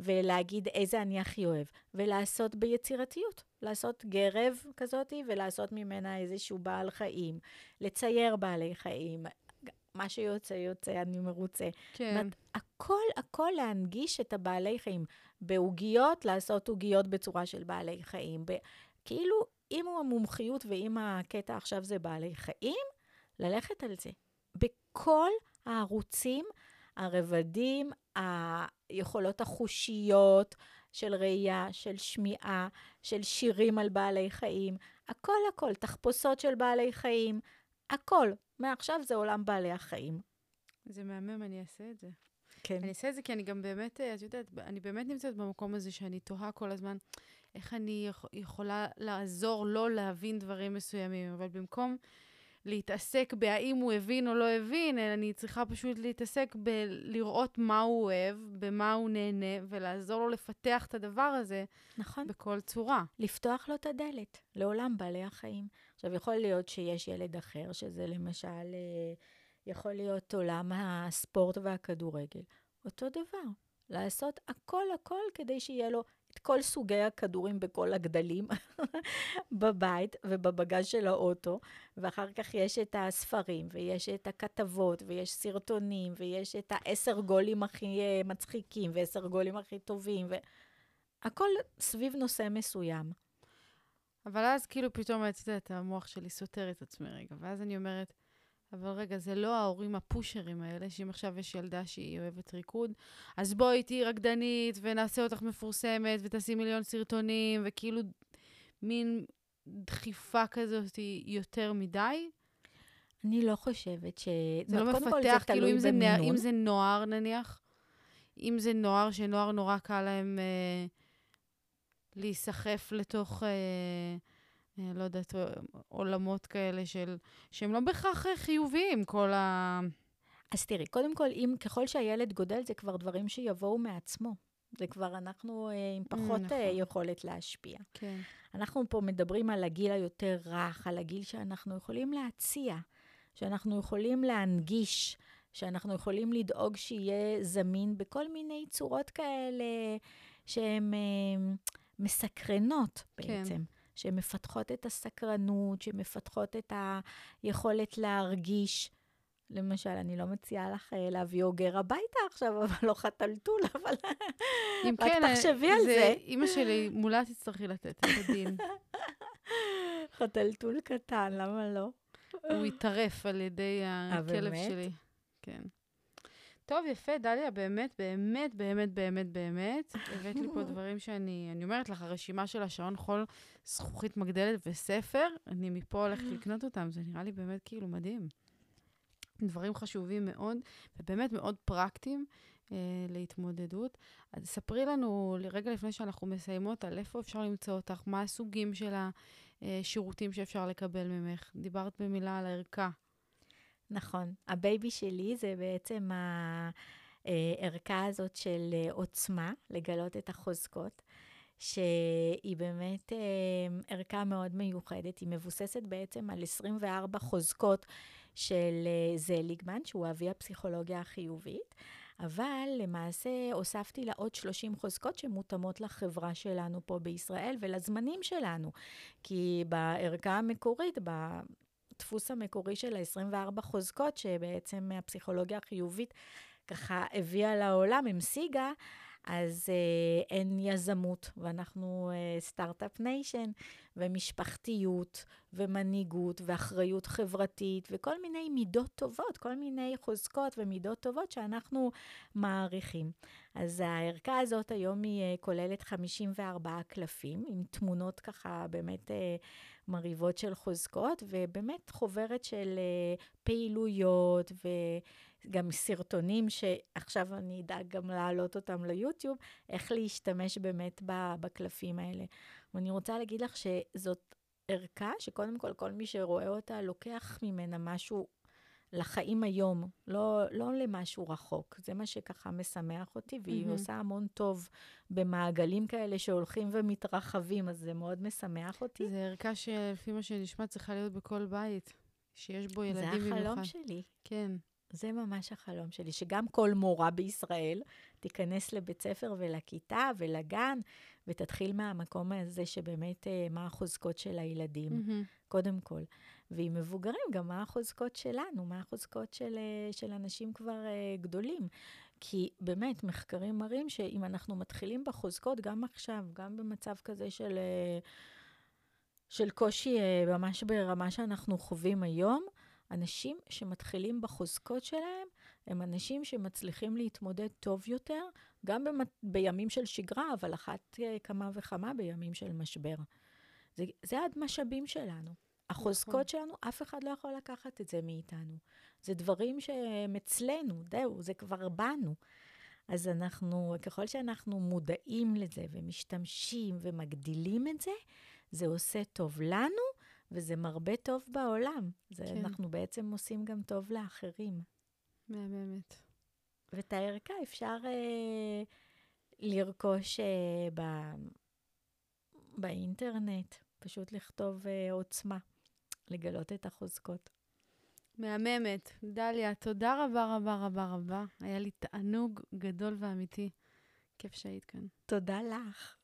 ולהגיד איזה אני הכי אוהב, ולעשות ביצירתיות, לעשות גרב כזאת, ולעשות ממנה איזשהו בעל חיים, לצייר בעלי חיים, מה שיוצא יוצא, אני מרוצה. כן. הכל להנגיש את הבעלי חיים, בעוגיות, לעשות עוגיות בצורה של בעלי חיים, כאילו אם הוא המומחיות ואם הקטע עכשיו זה בעלי חיים, ללכת על זה. בכל הערוצים, הרבדים, היכולות החושיות של ראייה, של שמיעה, של שירים על בעלי חיים, הכל, תחפושות של בעלי חיים, הכל. מעכשיו זה עולם בעלי החיים. זה מהמם, אני אעשה את זה. כן. אני אעשה את זה כי אני גם באמת, את יודעת, אני באמת נמצאת במקום הזה שאני תוהה כל הזמן, איך אני יכולה לעזור לא להבין דברים מסוימים, אבל במקום להתעסק בהאם הוא הבין או לא הבין, אני צריכה פשוט להתעסק בלראות מה הוא אוהב, במה הוא נהנה, ולעזור לו לפתח את הדבר הזה, נכון. בכל צורה. לפתוח לו את הדלת, לעולם בעלי החיים. עכשיו, יכול להיות שיש ילד אחר, שזה למשל, יכול להיות עולם הספורט והכדורגל. אותו דבר, לעשות הכל כדי שיהיה לו את כל סוגי הכדורים בכל הגדלים בבית ובבגז של האוטו, ואחר כך יש את הספרים, ויש את הכתבות, ויש סרטונים, ויש את 10 גולים הכי מצחיקים, ו10 גולים הכי טובים, והכל סביב נושא מסוים. אבל אז כאילו פתאום את המוח שלי סותר את עצמי רגע, ואז אני אומרת, אבל רגע, זה לא ההורים הפושרים האלה, שאם עכשיו יש ילדה שהיא אוהבת ריקוד, אז בואי תהיי רקדנית, ונעשה אותך מפורסמת, ותעשי מיליון סרטונים, וכאילו מין דחיפה כזאת יותר מדי. אני לא חושבת ש... זה לא מפתח, כאילו אם זה נוער נניח, אם זה נוער, שנוער נורא קל להם להיסחף לתוך... לא יודעת, עולמות כאלה של, שהם לא בכך חיוביים, כל ה... אז תראי, קודם כל, אם ככל שהילד גודל, זה כבר דברים שיבואו מעצמו. זה כבר אנחנו עם פחות יכולת להשפיע. כן. אנחנו פה מדברים על הגיל היותר רך, על הגיל שאנחנו יכולים להציע, שאנחנו יכולים להנגיש, שאנחנו יכולים לדאוג שיהיה זמין בכל מיני צורות כאלה שהן מסקרנות בעצם. כן. שמפתחות את הסקרנות, שמפתחות את היכולת להרגיש. למשל, אני לא מציעה לך להביא אוגר הביתה עכשיו, אבל לא חתלתול, אבל רק תחשבי על זה. אמא שלי, מולה תצטרכי לתת את הדין. חתלתול קטן, למה לא? הוא יתערף על ידי הכלב שלי. כן. טוב, יפה, דליה, באמת, באמת, באמת, באמת, באמת. הבאת לי פה דברים שאני אומרת לך, הרשימה של השעון חול, זכוכית מגדלת וספר, אני מפה הולכת לקנות אותם, זה נראה לי באמת כאילו מדהים. דברים חשובים מאוד, ובאמת מאוד פרקטיים להתמודדות. אז ספרי לנו, רגע לפני שאנחנו מסיימות, על איפה אפשר למצוא אותך, מה הסוגים של השירותים שאפשר לקבל ממך. דיברת במילה על הערכה. נכון. הבייבי שלי זה בעצם הערכה הזאת של עוצמה, לגלות את החוזקות, שהיא באמת ערכה מאוד מיוחדת. היא מבוססת בעצם על 24 חוזקות של זליגמן, שהוא אבי הפסיכולוגיה החיובית, אבל למעשה הוספתי לה עוד 30 חוזקות שמותאמות לחברה שלנו פה בישראל ולזמנים שלנו, כי בערכה המקורית, דפוס המקורי של ה-24 חוזקות, שבעצם הפסיכולוגיה החיובית ככה הביאה לעולם, המשיגה, אז אין יזמות, ואנחנו סטארט-אפ ניישן, ומשפחתיות, ומנהיגות, ואחריות חברתית, וכל מיני מידות טובות, כל מיני חוזקות ומידות טובות שאנחנו מעריכים. אז הערכה הזאת היום היא כוללת 54 קלפים, עם תמונות ככה באמת מריבות של חוזקות, ובאמת חוברת של פעילויות וגם סרטונים שעכשיו אני אדאג גם להעלות אותם ליוטיוב, איך להשתמש באמת בקלפים האלה. ואני רוצה להגיד לך שזאת ערכה שקודם כל כל מי שרואה אותה לוקח ממנה משהו לחיים היום, לא למשהו רחוק. זה מה שככה משמח אותי, והיא עושה המון טוב במעגלים כאלה שהולכים ומתרחבים, אז זה מאוד משמח אותי. זה ערכה שלפי מה שנשמע צריכה להיות בכל בית, שיש בו ילדים במיוחד. זה החלום שלי. כן. זה ממש החלום שלי, שגם כל מורה בישראל תיכנס לבית ספר ולכיתה ולגן, ותתחיל מהמקום הזה שבאמת מה החוזקות של הילדים, קודם כל. ועם מבוגרים גם מה החוזקות שלנו, מה החוזקות של אנשים כבר גדולים. כי באמת מחקרים מראים שאם אנחנו מתחילים בחוזקות, גם עכשיו, גם במצב כזה של קושי, ממש ברמה שאנחנו חווים היום, אנשים שמתחילים בחוזקות שלהם, הם אנשים שמצליחים להתמודד טוב יותר, גם בימים של שגרה, אבל אחת כמה וכמה בימים של משבר. זה המשאבים שלנו. החוזקות שלנו, אף אחד לא יכול לקחת את זה מאיתנו. זה דברים שהם אצלנו, דהו, זה כבר בנו. אז אנחנו, ככל שאנחנו מודעים לזה, ומשתמשים ומגדילים את זה, זה עושה טוב לנו, וזה מרבה טוב בעולם. זה כן. אנחנו בעצם עושים גם טוב לאחרים. באמת. ואת הערכה אפשר לרכוש באינטרנט, פשוט לכתוב עוצמה, לגלות את החוזקות. מהממת. דליה, תודה רבה רבה רבה רבה. היה לי תענוג גדול ואמיתי. כיף שהיית כאן. תודה לך.